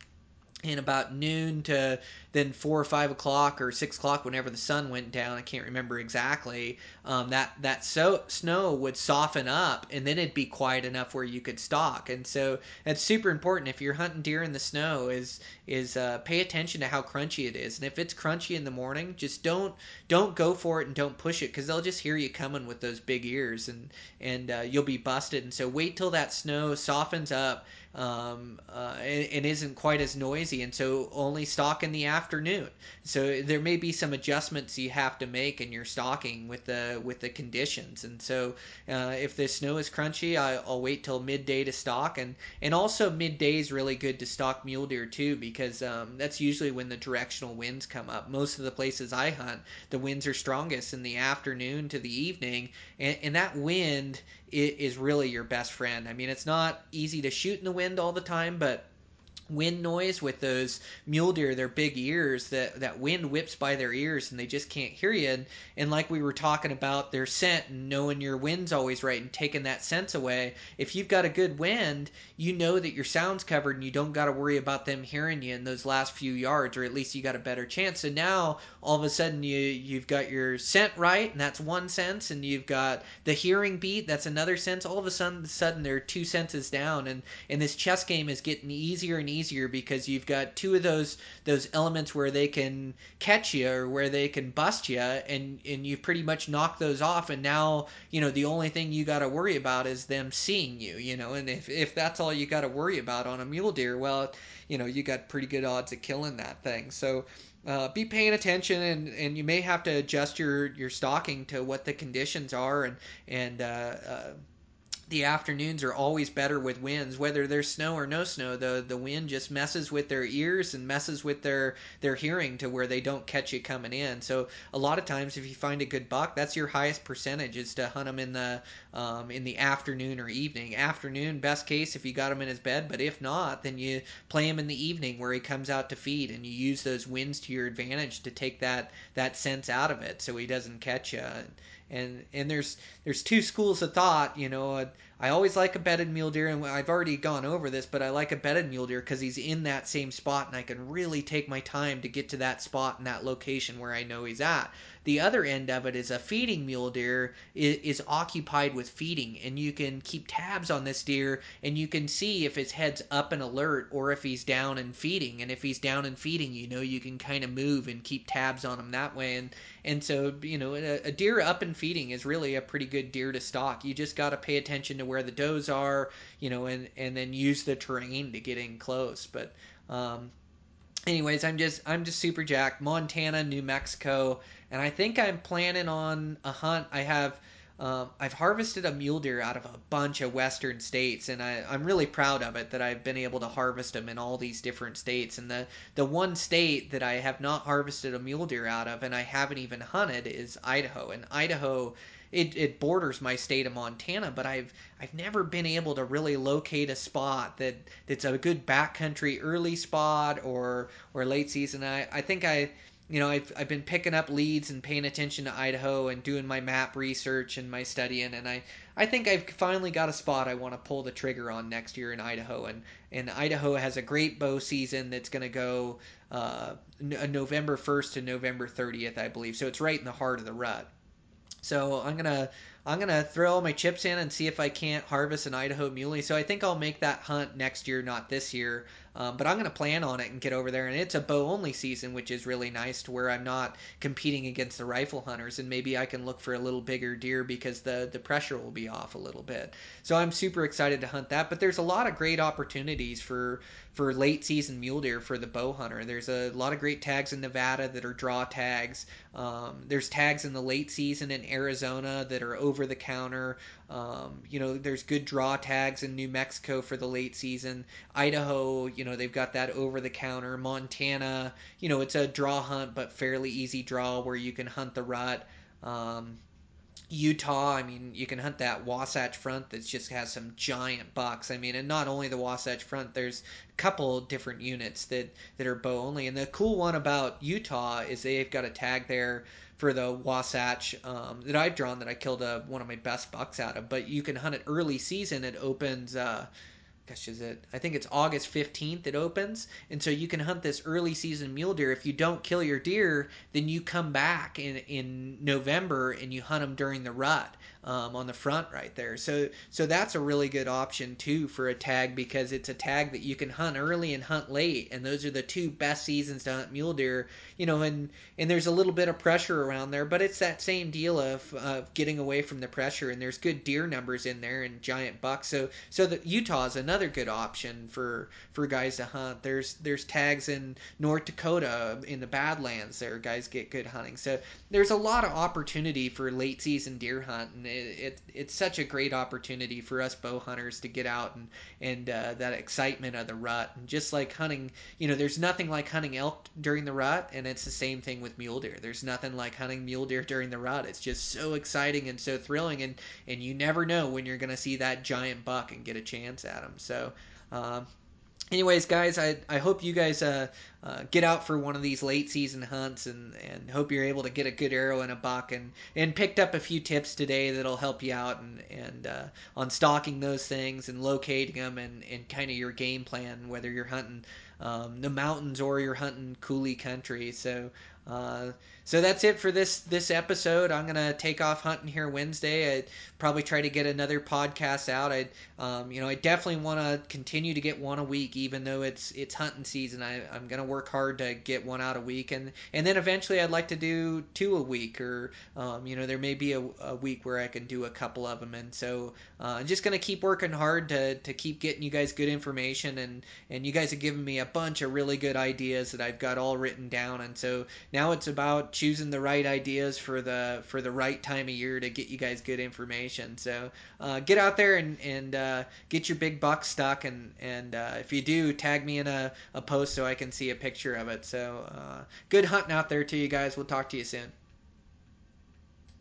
and about noon to then four or five o'clock or six o'clock, whenever the sun went down, I can't remember exactly, um, that, that so, snow would soften up, and then it'd be quiet enough where you could stalk. And so that's super important if you're hunting deer in the snow, is is uh, pay attention to how crunchy it is. And if it's crunchy in the morning, just don't don't go for it and don't push it, because they'll just hear you coming with those big ears, and, and uh, you'll be busted. And so wait till that snow softens up um uh and, and isn't quite as noisy, and so only stalk in the afternoon. So there may be some adjustments you have to make in your stalking with the with the conditions. And so uh if the snow is crunchy, I, I'll wait till midday to stalk, and and also midday is really good to stalk mule deer too, because um that's usually when the directional winds come up. Most of the places I hunt, the winds are strongest in the afternoon to the evening, and, and that wind It is really your best friend. I mean, it's not easy to shoot in the wind all the time, but wind noise with those mule deer, their big ears, that that wind whips by their ears and they just can't hear you. And, and like we were talking about their scent and knowing your wind's always right and taking that sense away, if you've got a good wind, you know that your sound's covered and you don't got to worry about them hearing you in those last few yards, or at least you got a better chance. So now all of a sudden you you've got your scent right, and that's one sense, and you've got the hearing beat, that's another sense. All of a sudden, sudden they're two senses down, and and this chess game is getting easier and easier easier because you've got two of those those elements where they can catch you or where they can bust you, and and you pretty much knock those off. And now, you know, the only thing you got to worry about is them seeing you, you know. And if, if that's all you got to worry about on a mule deer, well, you know, you got pretty good odds of killing that thing. So Uh, be paying attention, and, and you may have to adjust your, your stalking to what the conditions are, and and uh, uh the afternoons are always better with winds, whether there's snow or no snow. The the wind just messes with their ears and messes with their, their hearing to where they don't catch you coming in. So a lot of times, if you find a good buck, that's your highest percentage, is to hunt them in the um, in the afternoon or evening. Afternoon, best case if you got him in his bed, but if not, then you play him in the evening where he comes out to feed, and you use those winds to your advantage to take that that sense out of it so he doesn't catch you. And and there's there's two schools of thought, you know. I, I always like a bedded mule deer, and I've already gone over this, but I like a bedded mule deer because he's in that same spot, and I can really take my time to get to that spot and that location where I know he's at. The other end of it is a feeding mule deer is, is occupied with feeding, and you can keep tabs on this deer, and you can see if his head's up and alert or if he's down and feeding. And if he's down and feeding, you know, you can kind of move and keep tabs on him that way. And and so, you know, a, a deer up and feeding is really a pretty good deer to stalk. You just got to pay attention to where the does are, you know, and, and then use the terrain to get in close. But um, anyways, I'm just I'm just super jacked. Montana, New Mexico. And I think I'm planning on a hunt. I have, um, I've harvested a mule deer out of a bunch of western states, and I, I'm really proud of it that I've been able to harvest them in all these different states. And the, the one state that I have not harvested a mule deer out of, and I haven't even hunted, is Idaho. And Idaho it, it borders my state of Montana, but I've I've never been able to really locate a spot that that's a good backcountry early spot or or late season. I I think I. You know, I've I've been picking up leads and paying attention to Idaho and doing my map research and my studying, and I, I think I've finally got a spot I want to pull the trigger on next year in Idaho. And, and Idaho has a great bow season that's going to go uh, November first to November thirtieth, I believe. So it's right in the heart of the rut. So I'm gonna I'm gonna throw all my chips in and see if I can't harvest an Idaho muley. So I think I'll make that hunt next year, not this year. Um, but I'm going to plan on it and get over there. And it's a bow-only season, which is really nice, to where I'm not competing against the rifle hunters. And maybe I can look for a little bigger deer because the, the pressure will be off a little bit. So I'm super excited to hunt that. But there's a lot of great opportunities for, for late-season mule deer for the bow hunter. There's a lot of great tags in Nevada that are draw tags. Um, there's tags in the late season in Arizona that are over-the-counter. Um, you know, there's good draw tags in New Mexico for the late season. Idaho, you know, they've got that over the counter. Montana, you know, it's a draw hunt, but fairly easy draw where you can hunt the rut. Um, Utah, I mean, you can hunt that Wasatch Front that just has some giant bucks. I mean, and not only the Wasatch Front, there's a couple different units that, that are bow only. And the cool one about Utah is they've got a tag there for the Wasatch um, that I've drawn that I killed a, one of my best bucks out of. But you can hunt it early season. It opens, uh, gosh, is it? I think it's August fifteenth it opens. And so you can hunt this early season mule deer. If you don't kill your deer, then you come back in, in November and you hunt them during the rut um, on the front right there. So, so that's a really good option too for a tag, because it's a tag that you can hunt early and hunt late. And those are the two best seasons to hunt mule deer. You know, and, and there's a little bit of pressure around there, but it's that same deal of uh, getting away from the pressure, and there's good deer numbers in there and giant bucks. So so the, Utah is another good option for, for guys to hunt. There's there's tags in North Dakota, in the Badlands there, guys get good hunting. So there's a lot of opportunity for late season deer hunt, and it, it it's such a great opportunity for us bow hunters to get out and, and uh, that excitement of the rut. And just like hunting, you know, there's nothing like hunting elk during the rut, and it's the same thing with mule deer. There's nothing like hunting mule deer during the rut. It's just so exciting and so thrilling, and, and you never know when you're going to see that giant buck and get a chance at him. So, um, anyways, guys, I, I hope you guys uh, uh, get out for one of these late season hunts, and, and hope you're able to get a good arrow and a buck, and, and picked up a few tips today that'll help you out and, and uh, on stalking those things and locating them, and, and kind of your game plan, whether you're hunting Um, the mountains or you're hunting coulee country. So uh, so that's it for this this episode. I'm gonna take off hunting here Wednesday. I probably try to get another podcast out. I um, you know I definitely want to continue to get one a week, even though it's it's hunting season. I, I'm gonna work hard to get one out a week, and and then eventually I'd like to do two a week, or um, you know there may be a, a week where I can do a couple of them. And so uh, I'm just gonna keep working hard to to keep getting you guys good information, and and you guys have given me a bunch of really good ideas that I've got all written down. And so now it's about choosing the right ideas for the for the right time of year to get you guys good information. So uh, get out there and, and uh, get your big buck stuck, and, and uh, if you do, tag me in a, a post so I can see a picture of it. So uh, good hunting out there to you guys. We'll talk to you soon.